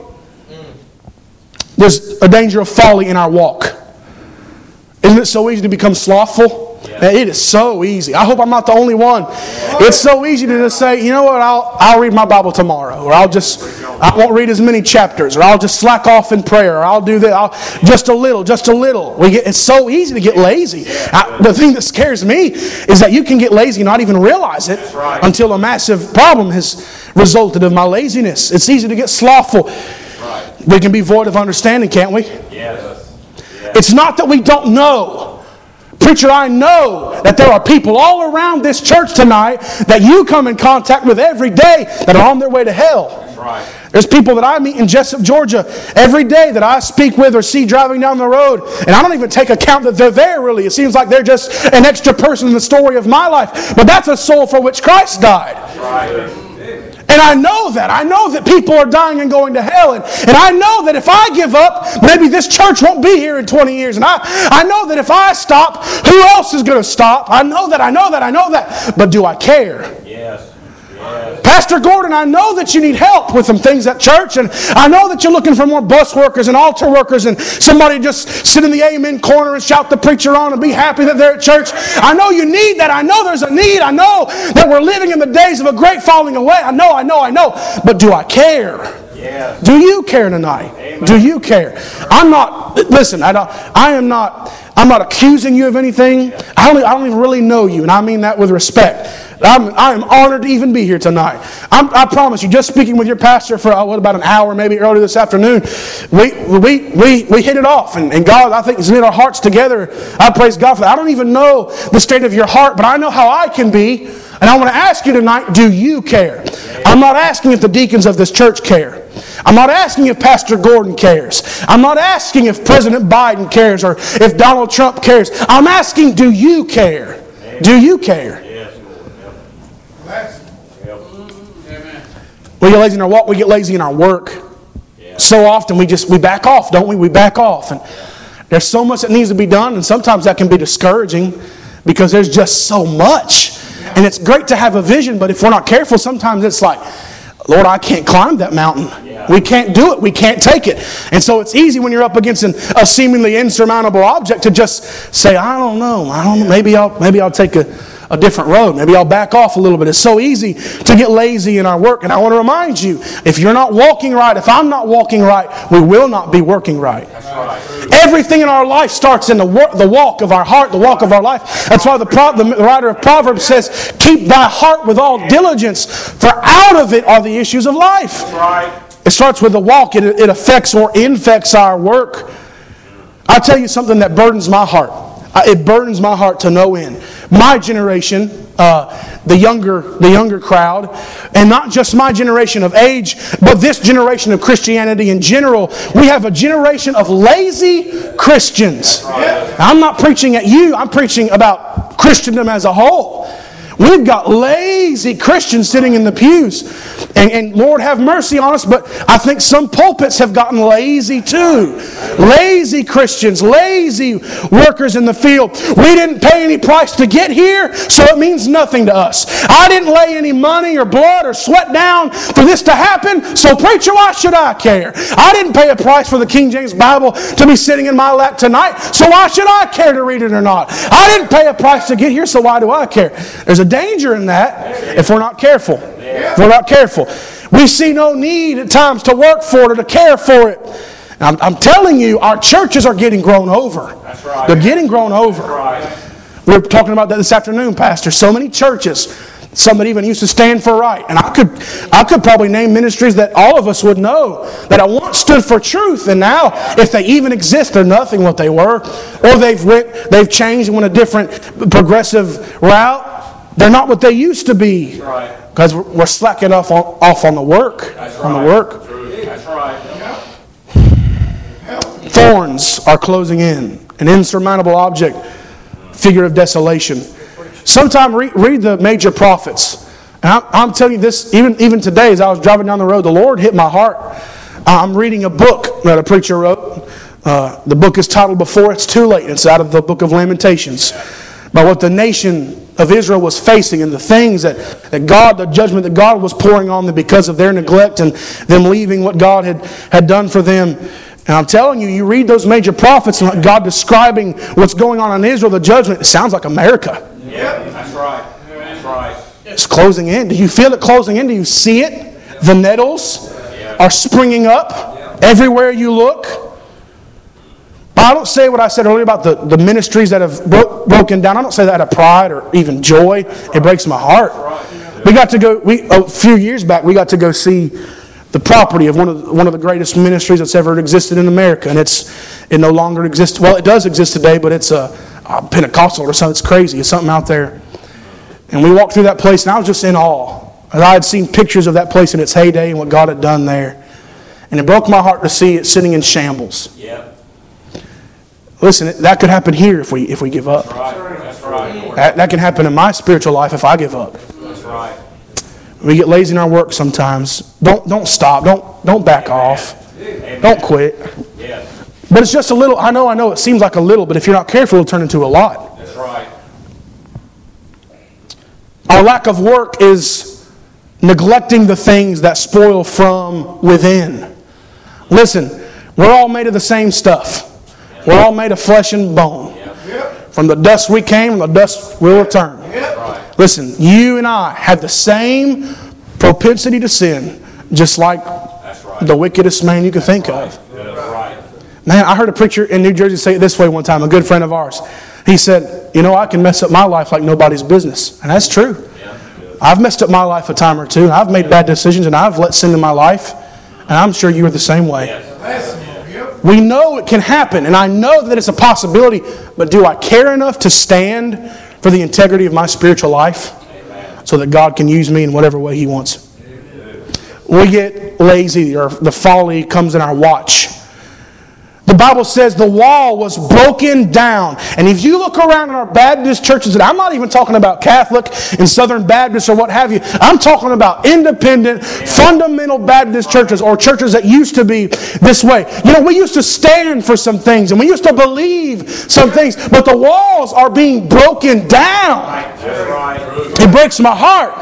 There's a danger of folly in our walk. Isn't it so easy to become slothful? Man, it is so easy. I hope I'm not the only one. It's so easy to just say, you know what, I'll read my Bible tomorrow, or I won't read as many chapters, or I'll just slack off in prayer, or I'll do that. Just a little. It's so easy to get lazy. The thing that scares me is that you can get lazy and not even realize it until a massive problem has resulted of my laziness. It's easy to get slothful. We can be void of understanding, can't we? It's not that we don't know. Preacher, I know that there are people all around this church tonight that you come in contact with every day that are on their way to hell. There's people that I meet in Jessup, Georgia every day that I speak with or see driving down the road, and I don't even take account that they're there really. It seems like they're just an extra person in the story of my life. But that's a soul for which Christ died. And I know that. I know that people are dying and going to hell. And I know that if I give up, maybe this church won't be here in 20 years. And I know that if I stop, who else is going to stop? I know that. But do I care? Yes. Pastor Gordon, I know that you need help with some things at church, and I know that you're looking for more bus workers and altar workers and somebody just sit in the amen corner and shout the preacher on and be happy that they're at church. I know you need that. I know there's a need. I know that we're living in the days of a great falling away. I know. But do I care? Yes. Do you care tonight? Amen. Do you care? I'm not accusing you of anything. I don't even really know you, and I mean that with respect. I am honored to even be here tonight. I promise you, just speaking with your pastor for about an hour, maybe earlier this afternoon, we hit it off, and God, I think, has knit our hearts together. I praise God for that. I don't even know the state of your heart, but I know how I can be, and I want to ask you tonight, do you care? I'm not asking if the deacons of this church care. I'm not asking if Pastor Gordon cares. I'm not asking if President Biden cares or if Donald Trump cares. I'm asking, do you care? Do you care? We get lazy in our walk. We get lazy in our work. Yeah. So often we back off, don't we? We back off. And there's so much that needs to be done, and sometimes that can be discouraging because there's just so much. Yeah. And it's great to have a vision, but if we're not careful, sometimes it's like, Lord, I can't climb that mountain. Yeah. We can't do it. We can't take it. And so it's easy when you're up against a seemingly insurmountable object to just say, I don't know. Maybe I'll take a different road. Maybe I'll back off a little bit. It's so easy to get lazy in our work. And I want to remind you, if you're not walking right, if I'm not walking right, we will not be working right. That's right. Everything in our life starts in the walk of our heart, the walk of our life. That's why the writer of Proverbs says, keep thy heart with all diligence, for out of it are the issues of life. That's right. It starts with the walk. It affects or infects our work. I'll tell you something that burdens my heart. It burdens my heart to no end. My generation, the younger crowd, and not just my generation of age, but this generation of Christianity in general, we have a generation of lazy Christians. I'm not preaching at you. I'm preaching about Christendom as a whole. We've got lazy Christians sitting in the pews. And Lord have mercy on us, but I think some pulpits have gotten lazy too. Lazy Christians, lazy workers in the field. We didn't pay any price to get here, so it means nothing to us. I didn't lay any money or blood or sweat down for this to happen, so preacher, why should I care? I didn't pay a price for the King James Bible to be sitting in my lap tonight, so why should I care to read it or not? I didn't pay a price to get here, so why do I care? There's a danger in that if we're not careful. If we're not careful. We see no need at times to work for it or to care for it. And I'm telling you, our churches are getting grown over. That's right. They're getting grown over. That's right. We were talking about that this afternoon, Pastor. So many churches, some that even used to stand for right. And I could probably name ministries that all of us would know that at once stood for truth, and now if they even exist, they're nothing what they were. Or they've changed and went a different progressive route. They're not what they used to be because we're slacking off on the work. That's right. On the work. That's right. Thorns are closing in. An insurmountable object. Figure of desolation. Sometime read the major prophets. And I'm telling you this, even today as I was driving down the road, the Lord hit my heart. I'm reading a book that a preacher wrote. The book is titled Before It's Too Late. It's out of the book of Lamentations. By what the nation of Israel was facing and the things that God, the judgment that God was pouring on them because of their neglect and them leaving what God had done for them. And I'm telling you read those major prophets and God describing what's going on in Israel, the judgment, it sounds like America. Yeah, that's right. That's right. It's closing in. Do you feel it closing in? Do you see it? The nettles are springing up everywhere you look. I don't say what I said earlier about the ministries that have broken down. I don't say that out of pride or even joy. It breaks my heart. We got to go. A few years back, we got to go see the property of one of the greatest ministries that's ever existed in America, and it no longer exists. Well, it does exist today, but it's a Pentecostal or something. It's crazy. It's something out there. And we walked through that place, and I was just in awe. And I had seen pictures of that place in its heyday and what God had done there, and it broke my heart to see it sitting in shambles. Yeah. Listen, that could happen here if we give up. That's right. That's right. That can happen in my spiritual life if I give up. That's right. We get lazy in our work sometimes. Don't stop. Don't back off. Amen. Don't quit. Yeah. But it's just a little. I know. It seems like a little, but if you're not careful, it'll turn into a lot. That's right. Our lack of work is neglecting the things that spoil from within. Listen, we're all made of the same stuff. We're all made of flesh and bone. From the dust we came, from the dust we'll return. Listen, you and I have the same propensity to sin, just like the wickedest man you can think of. Man, I heard a preacher in New Jersey say it this way one time, a good friend of ours. He said, I can mess up my life like nobody's business. And that's true. I've messed up my life a time or two. And I've made bad decisions, and I've let sin in my life. And I'm sure you are the same way. We know it can happen, and I know that it's a possibility, but do I care enough to stand for the integrity of my spiritual life so that God can use me in whatever way He wants? We get lazy, or the folly comes in our watch. The Bible says the wall was broken down. And if you look around in our Baptist churches, and I'm not even talking about Catholic and Southern Baptist or what have you. I'm talking about independent, fundamental Baptist churches, or churches that used to be this way. We used to stand for some things, and we used to believe some things, but the walls are being broken down. It breaks my heart.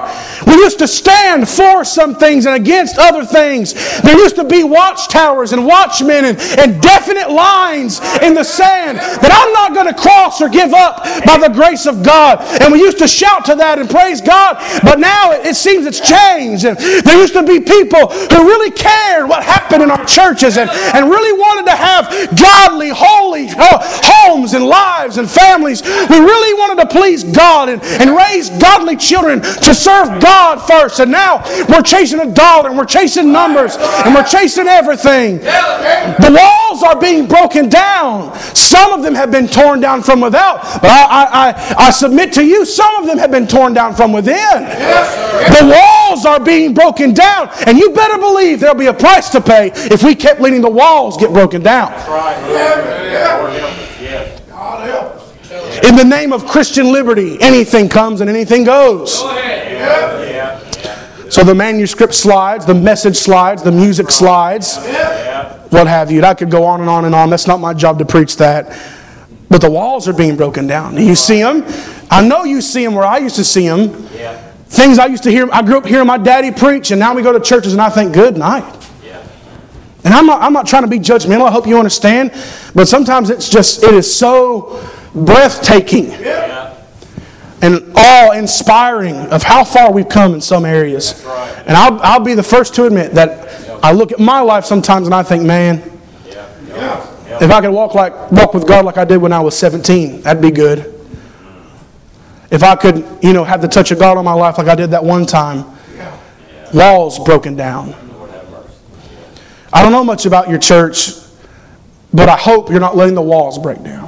We used to stand for some things and against other things. There used to be watchtowers and watchmen and definite lines in the sand that I'm not going to cross or give up by the grace of God. And we used to shout to that and praise God, but now it seems it's changed. And there used to be people who really cared what happened in our churches and really wanted to have godly, holy homes and lives and families. We really wanted to please God and raise godly children to serve God first. And now we're chasing a dollar, and we're chasing numbers, and we're chasing everything. The walls are being broken down. Some of them have been torn down from without, but I submit to you, some of them have been torn down from within. Yes. The walls are being broken down, and you better believe there'll be a price to pay if we kept letting the walls get broken down. That's right. In the name of Christian liberty, anything comes and anything goes. Go ahead. Yeah. So the manuscript slides, the message slides, the music slides, what have you. And I could go on and on and on. That's not my job to preach that. But the walls are being broken down. Do you see them? I know you see them where I used to see them. Things I used to hear. I grew up hearing my daddy preach, and now we go to churches and I think, good night. And I'm not trying to be judgmental. I hope you understand. But sometimes it is so breathtaking. And awe-inspiring of how far we've come in some areas. That's right. And I'll be the first to admit that I look at my life sometimes and I think, man, if I could walk with God like I did when I was 17, that'd be good. If I could, have the touch of God on my life like I did that one time, walls broken down. I don't know much about your church, but I hope you're not letting the walls break down.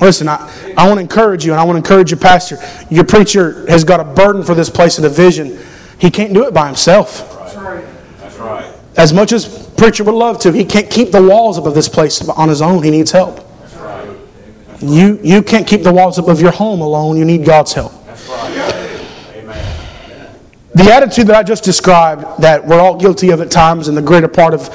Listen, I want to encourage you, and I want to encourage your pastor. Your preacher has got a burden for this place of division. He can't do it by himself. That's right. That's right. As much as preacher would love to, he can't keep the walls up of this place on his own. He needs help. That's right. You can't keep the walls up of your home alone. You need God's help. That's right. Amen. The attitude that I just described, that we're all guilty of at times, and the greater part of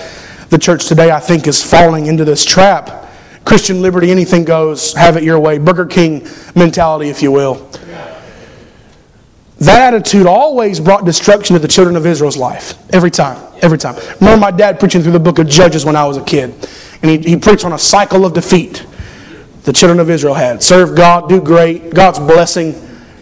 the church today, I think, is falling into this trap. Christian liberty, anything goes, have it your way, Burger King mentality, if you will. That attitude always brought destruction to the children of Israel's life. Every time. I remember my dad preaching through the book of Judges when I was a kid. And he preached on a cycle of defeat the children of Israel had. Serve God, do great, God's blessing.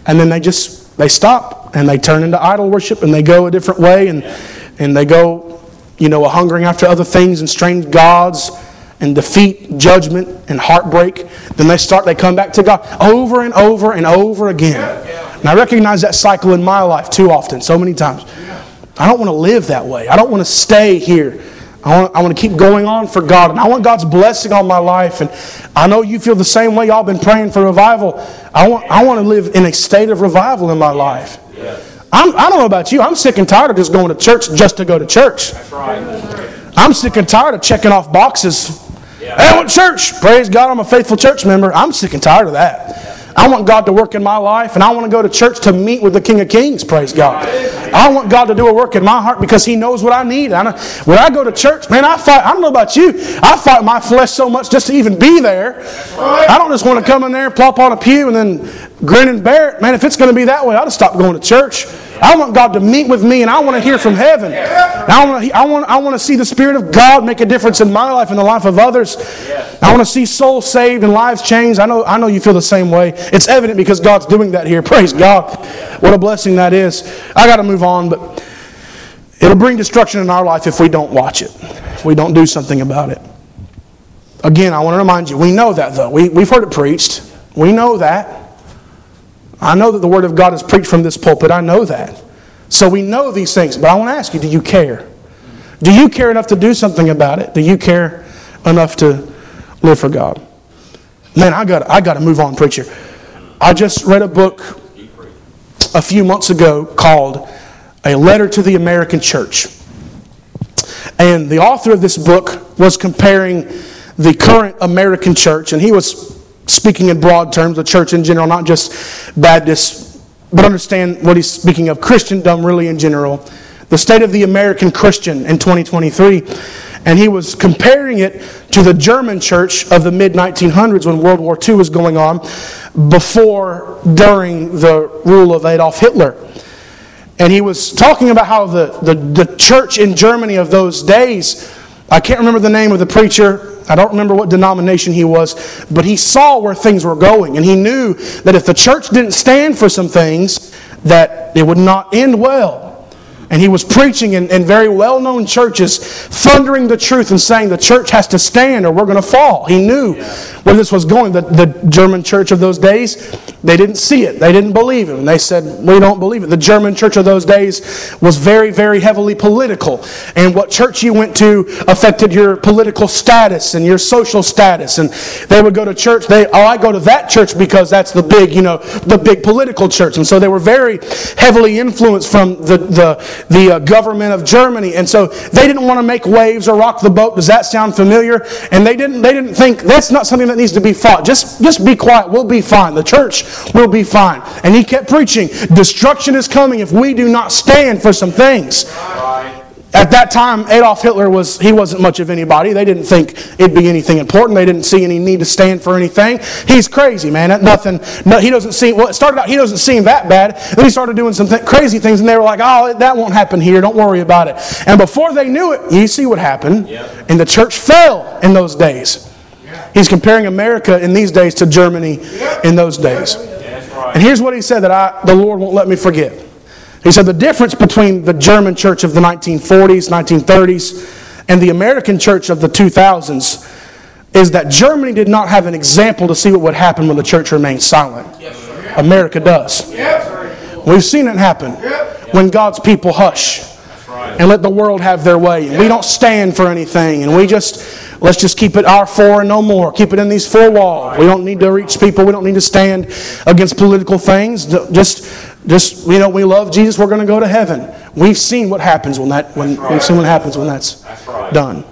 And then they stop, and they turn into idol worship, and they go a different way, and they go, a hungering after other things and strange gods. And defeat, judgment, and heartbreak. Then they come back to God over and over and over again. And I recognize that cycle in my life too often, so many times. I don't want to live that way. I don't want to stay here. I want to keep going on for God. And I want God's blessing on my life. And I know you feel the same way. Y'all been praying for revival. I want to live in a state of revival in my life. I don't know about you. I'm sick and tired of just going to church just to go to church. That's right. I'm sick and tired of checking off boxes. I went to church. Praise God, I'm a faithful church member. I'm sick and tired of that. I want God to work in my life, and I want to go to church to meet with the King of Kings, praise God. I want God to do a work in my heart because He knows what I need. I know, when I go to church, man, I fight. I don't know about you. I fight my flesh so much just to even be there. I don't just want to come in there, plop on a pew, and then grin and bear it. Man, if it's going to be that way, I'll just stop going to church. I want God to meet with me, and I want to hear from heaven. I want to see the Spirit of God make a difference in my life and the life of others. I want to see souls saved and lives changed. I know you feel the same way. It's evident because God's doing that here. Praise God. What a blessing that is. I got to move on, but it'll bring destruction in our life if we don't watch it, if we don't do something about it. Again, I want to remind you, we know that though. We've heard it preached. We know that. I know that the Word of God is preached from this pulpit. I know that. So we know these things. But I want to ask you, do you care? Do you care enough to do something about it? Do you care enough to live for God? Man, I got to move on, preacher. I just read a book a few months ago called A Letter to the American Church. And the author of this book was comparing the current American church, and he was speaking in broad terms, the church in general, not just Baptists, but understand what he's speaking of, Christendom really in general, the state of the American Christian in 2023. And he was comparing it to the German church of the mid-1900s when World War II was going on, during the rule of Adolf Hitler. And he was talking about how the church in Germany of those days, I can't remember the name of the preacher, I don't remember what denomination he was, but he saw where things were going, and he knew that if the church didn't stand for some things, that it would not end well. And he was preaching in very well-known churches, thundering the truth and saying the church has to stand or we're going to fall. He knew where this was going. The German church of those days, they didn't see it. They didn't believe it. And they said, we don't believe it. The German church of those days was very, very heavily political. And what church you went to affected your political status and your social status. And they would go to church. I go to that church because that's the big political church. And so they were very heavily influenced from the government of Germany, and so they didn't want to make waves or rock the boat. Does that sound familiar? And they didn't think that's not something that needs to be fought. Just be quiet. We'll be fine. The church will be fine. And he kept preaching. Destruction is coming if we do not stand for some things. At that time, Adolf Hitler wasn't much of anybody. They didn't think it'd be anything important. They didn't see any need to stand for anything. He's crazy, man. It started out, he doesn't seem that bad. Then he started doing some crazy things, and they were like, oh, that won't happen here. Don't worry about it. And before they knew it, you see what happened. Yep. And the church fell in those days. Yeah. He's comparing America in these days to Germany in those days. Yeah, that's right. And here's what he said that the Lord won't let me forget. He said the difference between the German church of the 1940s, 1930s, and the American church of the 2000s is that Germany did not have an example to see what would happen when the church remained silent. America does. We've seen it happen when God's people hush and let the world have their way. And we don't stand for anything. And let's just keep it our four and no more. Keep it in these four walls. We don't need to reach people. We don't need to stand against political things. Just we love Jesus. We're going to go to heaven. We've seen what happens when that's done.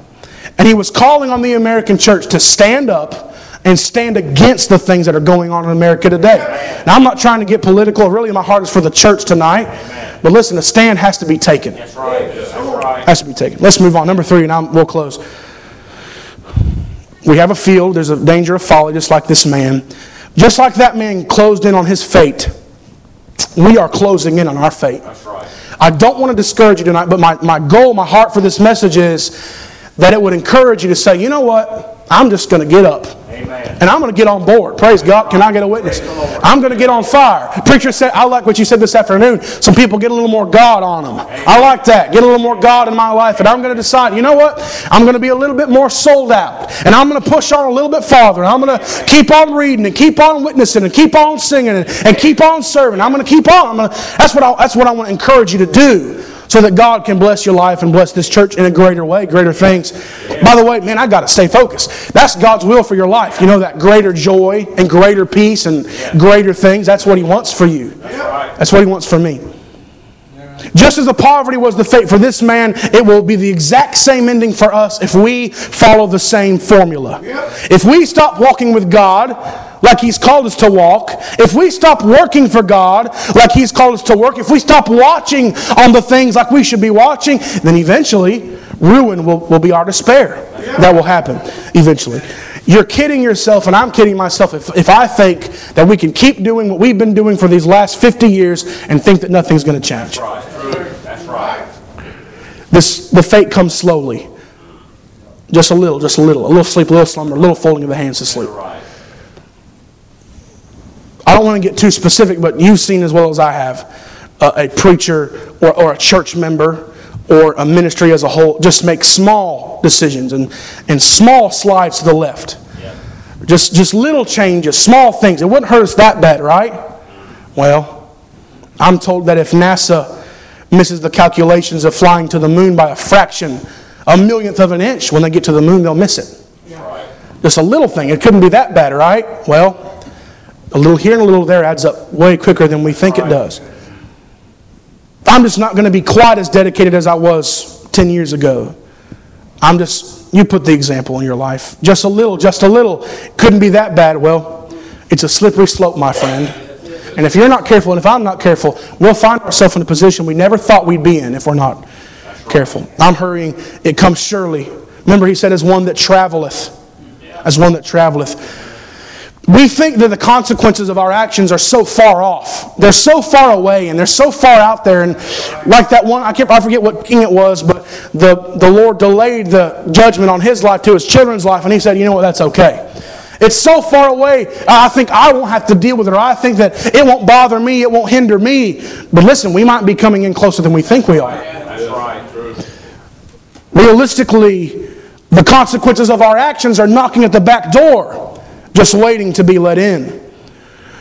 And he was calling on the American church to stand up and stand against the things that are going on in America today. Now, I'm not trying to get political. Really, my heart is for the church tonight. But listen, a stand has to be taken. That's right. Has to be taken. Let's move on. Number 3, and we'll close. We have a field. There's a danger of folly, just like this man. Just like that man closed in on his fate, we are closing in on our fate. That's right. I don't want to discourage you tonight, but my goal, my heart for this message is that it would encourage you to say, you know what? I'm just going to get up. Amen. And I'm going to get on board. Praise God. Can I get a witness? I'm going to get on fire. Preacher said, I like what you said this afternoon. Some people get a little more God on them. I like that. Get a little more God in my life. And I'm going to decide, you know what? I'm going to be a little bit more sold out. And I'm going to push on a little bit farther. And I'm going to keep on reading and keep on witnessing and keep on singing and keep on serving. I'm going to keep on. That's what I want to encourage you to do, so that God can bless your life and bless this church in a greater way, greater things. Yeah. By the way, man, I got to stay focused. That's God's will for your life. You know that greater joy and greater peace and greater things. That's what He wants for you. That's what He wants for me. Just as the poverty was the fate for this man, it will be the exact same ending for us if we follow the same formula. If we stop walking with God, like He's called us to walk, if we stop working for God like He's called us to work, if we stop watching on the things like we should be watching, then eventually ruin will be our despair. That will happen eventually. You're kidding yourself, and I'm kidding myself if I think that we can keep doing what we've been doing for these last 50 years and think that nothing's going to change. That's right. The fate comes slowly. Just a little. A little sleep, a little slumber, a little folding of the hands to sleep. I don't want to get too specific, but you've seen as well as I have a preacher or a church member or a ministry as a whole just make small decisions and small slides to the left. Yeah. Just little changes, small things. It wouldn't hurt us that bad, right? Well, I'm told that if NASA misses the calculations of flying to the moon by a fraction, a millionth of an inch, when they get to the moon, they'll miss it. Yeah. Right. Just a little thing. It couldn't be that bad, right? Well, a little here and a little there adds up way quicker than we think it does. I'm just not going to be quite as dedicated as I was 10 years ago. You put the example in your life. Just a little. Couldn't be that bad. Well, it's a slippery slope, my friend. And if you're not careful, and if I'm not careful, we'll find ourselves in a position we never thought we'd be in if we're not careful. I'm hurrying. It comes surely. Remember, He said, as one that traveleth. We think that the consequences of our actions are so far off. They're so far away and they're so far out there. And like that one, I forget what king it was, but the Lord delayed the judgment on his life to his children's life. And He said, you know what, that's okay. It's so far away, I think I won't have to deal with it. Or I think that it won't bother me, it won't hinder me. But listen, we might be coming in closer than we think we are. That's right. True. Realistically, the consequences of our actions are knocking at the back door, just waiting to be let in.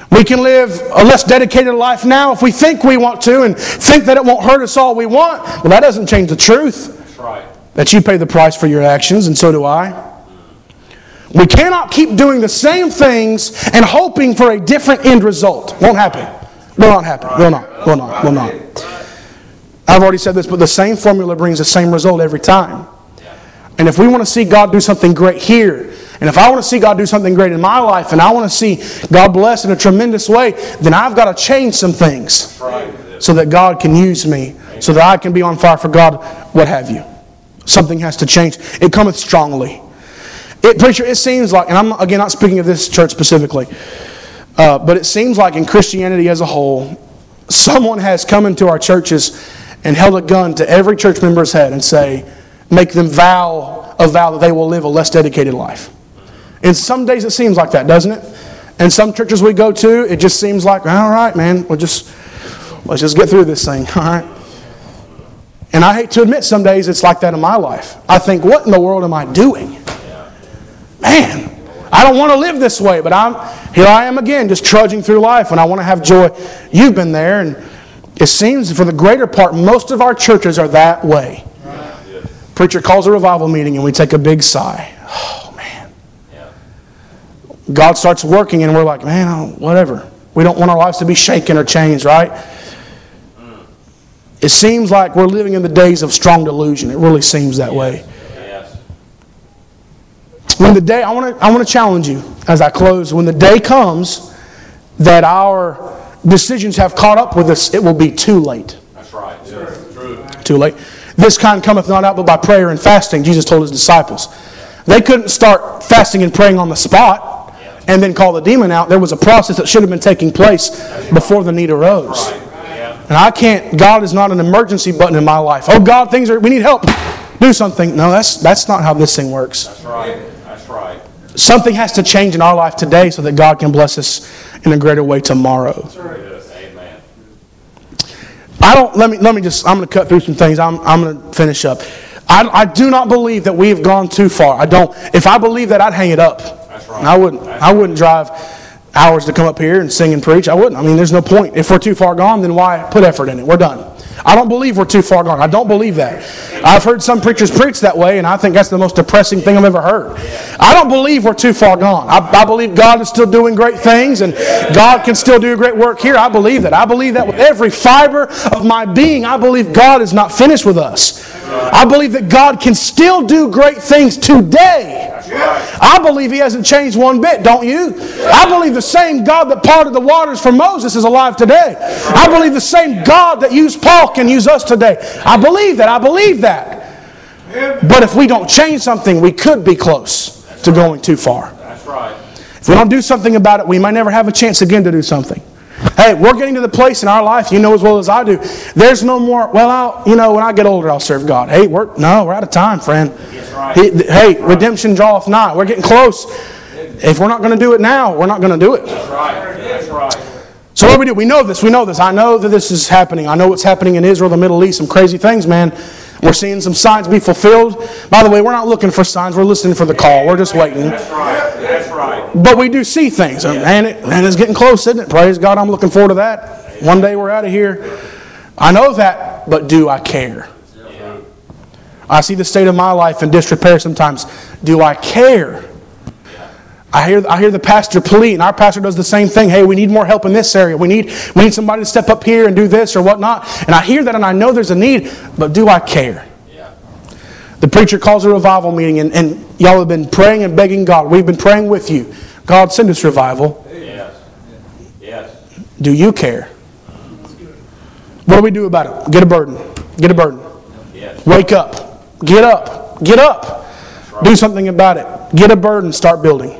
We can live a less dedicated life now if we think we want to and think that it won't hurt us all we want. Well, that doesn't change the truth. That's right. That you pay the price for your actions, and so do I. We cannot keep doing the same things and hoping for a different end result. Won't happen. Will not happen. Will not. I've already said this, but the same formula brings the same result every time. And if we want to see God do something great here, and if I want to see God do something great in my life, and I want to see God bless in a tremendous way, then I've got to change some things so that God can use me, so that I can be on fire for God, what have you. Something has to change. It cometh strongly. Preacher, it seems like, and I'm again not speaking of this church specifically, but it seems like in Christianity as a whole, someone has come into our churches and held a gun to every church member's head and say, make them vow that they will live a less dedicated life. And some days it seems like that, doesn't it? And some churches we go to, it just seems like, all right, man, let's just get through this thing, all right? And I hate to admit some days it's like that in my life. I think, what in the world am I doing? Man, I don't want to live this way, but here I am again, just trudging through life when I want to have joy. You've been there, and it seems for the greater part, most of our churches are that way. Preacher calls a revival meeting and we take a big sigh. Oh, man. Yeah. God starts working and we're like, man, whatever. We don't want our lives to be shaken or changed, right? Mm. It seems like we're living in the days of strong delusion. It really seems that way. Yes. I want to challenge you as I close. When the day comes that our decisions have caught up with us, it will be too late. That's right. Sure. True. Too late. This kind cometh not out but by prayer and fasting, Jesus told His disciples. They couldn't start fasting and praying on the spot and then call the demon out. There was a process that should have been taking place before the need arose. And God is not an emergency button in my life. Oh God, we need help. Do something. No, that's not how this thing works. That's right. Something has to change in our life today so that God can bless us in a greater way tomorrow. I'm going to cut through some things. I'm going to finish up. I do not believe that we have gone too far. I don't. If I believe that, I'd hang it up. That's right. I wouldn't drive hours to come up here and sing and preach. I wouldn't. I mean, there's no point. If we're too far gone, then why put effort in it? We're done. I don't believe we're too far gone. I don't believe that. I've heard some preachers preach that way, and I think that's the most depressing thing I've ever heard. I don't believe we're too far gone. I believe God is still doing great things, and God can still do great work here. I believe that. I believe that with every fiber of my being. I believe God is not finished with us. I believe that God can still do great things today. I believe He hasn't changed one bit, don't you? I believe the same God that parted the waters for Moses is alive today. I believe the same God that used Paul can use us today. I believe that. I believe that. But if we don't change something, we could be close to going too far. That's right. If we don't do something about it, we might never have a chance again to do something. Hey, we're getting to the place in our life, you know as well as I do, there's no more, well, when I get older, I'll serve God. Hey, we're out of time, friend. That's right. Hey, redemption draweth nigh. We're getting close. If we're not going to do it now, we're not going to do it. That's right. That's right. So what do we do? We know this. I know that this is happening. I know what's happening in Israel, the Middle East, some crazy things, man. We're seeing some signs be fulfilled. By the way, we're not looking for signs. We're listening for the call. We're just waiting. That's right. That's right. But we do see things. And it's getting close, isn't it? Praise God. I'm looking forward to that. One day we're out of here. I know that, but do I care? Yeah. I see the state of my life in disrepair sometimes. Do I care? I hear the pastor plead, and our pastor does the same thing. Hey, we need more help in this area. We need somebody to step up here and do this or whatnot. And I hear that, and I know there's a need, but do I care? Yeah. The preacher calls a revival meeting, and y'all have been praying and begging God. We've been praying with you. God, send us revival. Yes. Yes. Do you care? What do we do about it? Get a burden. Yes. Wake up. Get up. Right. Do something about it. Get a burden. Start building.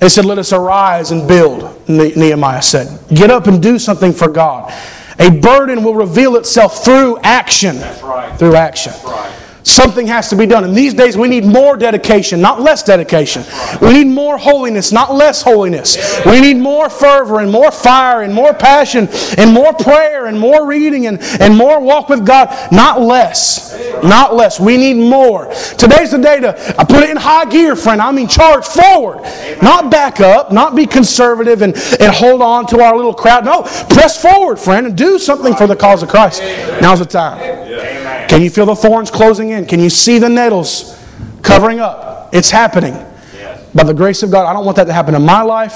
They said, let us arise and build, Nehemiah said. Get up and do something for God. A burden will reveal itself through action. That's right. Through action. That's right. Something has to be done. And these days we need more dedication, not less dedication. Right. We need more holiness, not less holiness. Yeah. We need more fervor and more fire and more passion and more prayer and more reading and more walk with God, not less. Right. Not less. We need more. Today's the day to put it in high gear, friend. I mean charge forward. Amen. Not back up, not be conservative and hold on to our little crowd. No, press forward, friend, and do something for the cause of Christ. Amen. Now's the time. Amen. Can you feel the thorns closing in? Can you see the nettles covering up? It's happening. Yes. By the grace of God, I don't want that to happen in my life.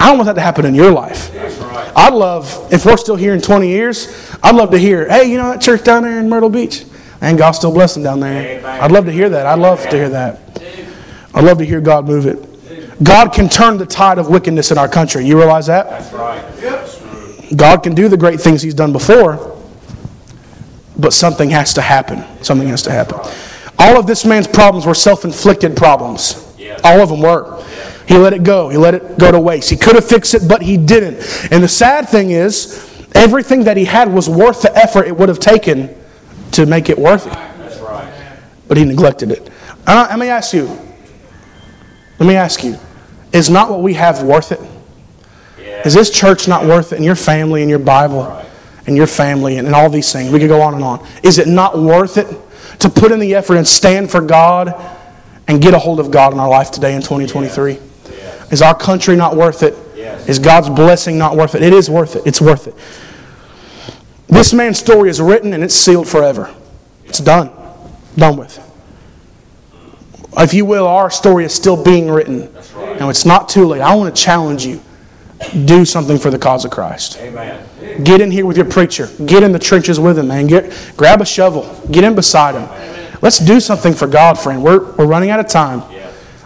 I don't want that to happen in your life. Right. I'd love, if we're still here in 20 years, I'd love to hear, hey, you know that church down there in Myrtle Beach? And God still bless them down there. Amen. I'd love to hear that. I'd love to hear God move it. God can turn the tide of wickedness in our country. You realize that? That's right. Yep. God can do the great things He's done before. But something has to happen. Something has to happen. All of this man's problems were self-inflicted problems. All of them were. He let it go. He let it go to waste. He could have fixed it, but he didn't. And the sad thing is, everything that he had was worth the effort it would have taken to make it worth it. But he neglected it. Let me ask you, is not what we have worth it? Is this church not worth it? And your family and your Bible? And your family and all these things. We could go on and on. Is it not worth it to put in the effort and stand for God and get a hold of God in our life today in 2023? Yes. Yes. Is our country not worth it? Yes. Is God's blessing not worth it? It is worth it. It's worth it. This man's story is written and it's sealed forever. It's done. Done with. If you will, our story is still being written. That's right. Now, it's not too late. I want to challenge you. Do something for the cause of Christ. Amen. Get in here with your preacher. Get in the trenches with him, man. Grab a shovel. Get in beside him. Let's do something for God, friend. We're running out of time.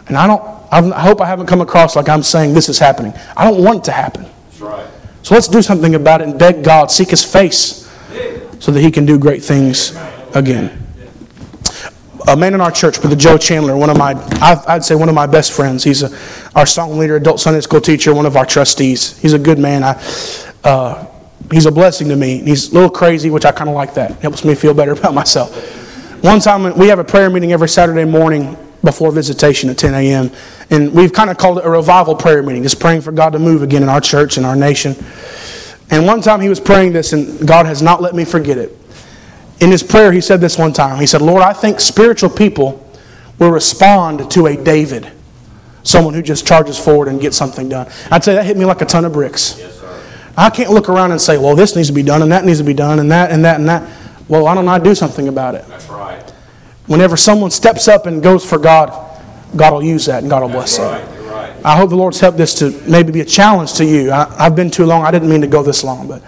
And I hope I haven't come across like I'm saying this is happening. I don't want it to happen. That's right. So let's do something about it and beg God, seek His face so that He can do great things again. A man in our church, Brother Joe Chandler, one of my best friends. He's our song leader, adult Sunday school teacher, one of our trustees. He's a good man. He's a blessing to me. He's a little crazy, which I kind of like that. Helps me feel better about myself. One time, we have a prayer meeting every Saturday morning before visitation at 10 a.m. And we've kind of called it a revival prayer meeting, just praying for God to move again in our church and our nation. And one time he was praying this, and God has not let me forget it. In his prayer, he said this one time. He said, Lord, I think spiritual people will respond to a David, someone who just charges forward and gets something done. I'd say that hit me like a ton of bricks. Yes, sir. I can't look around and say, well, this needs to be done, and that needs to be done, and that. Well, why don't I do something about it? That's right. Whenever someone steps up and goes for God, God will use that and God will bless them. You're right. I hope the Lord's helped this to maybe be a challenge to you. I've been too long. I didn't mean to go this long, but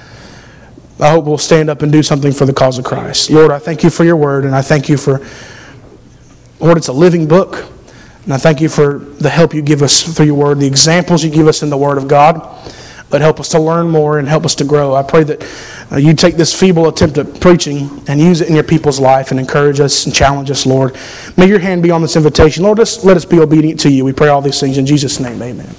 I hope we'll stand up and do something for the cause of Christ. Lord, I thank you for your word, and I thank you for, Lord, it's a living book. And I thank you for the help you give us through your word, the examples you give us in the word of God. But help us to learn more and help us to grow. I pray that you take this feeble attempt at preaching and use it in your people's life and encourage us and challenge us, Lord. May your hand be on this invitation. Lord, let us be obedient to you. We pray all these things in Jesus' name. Amen.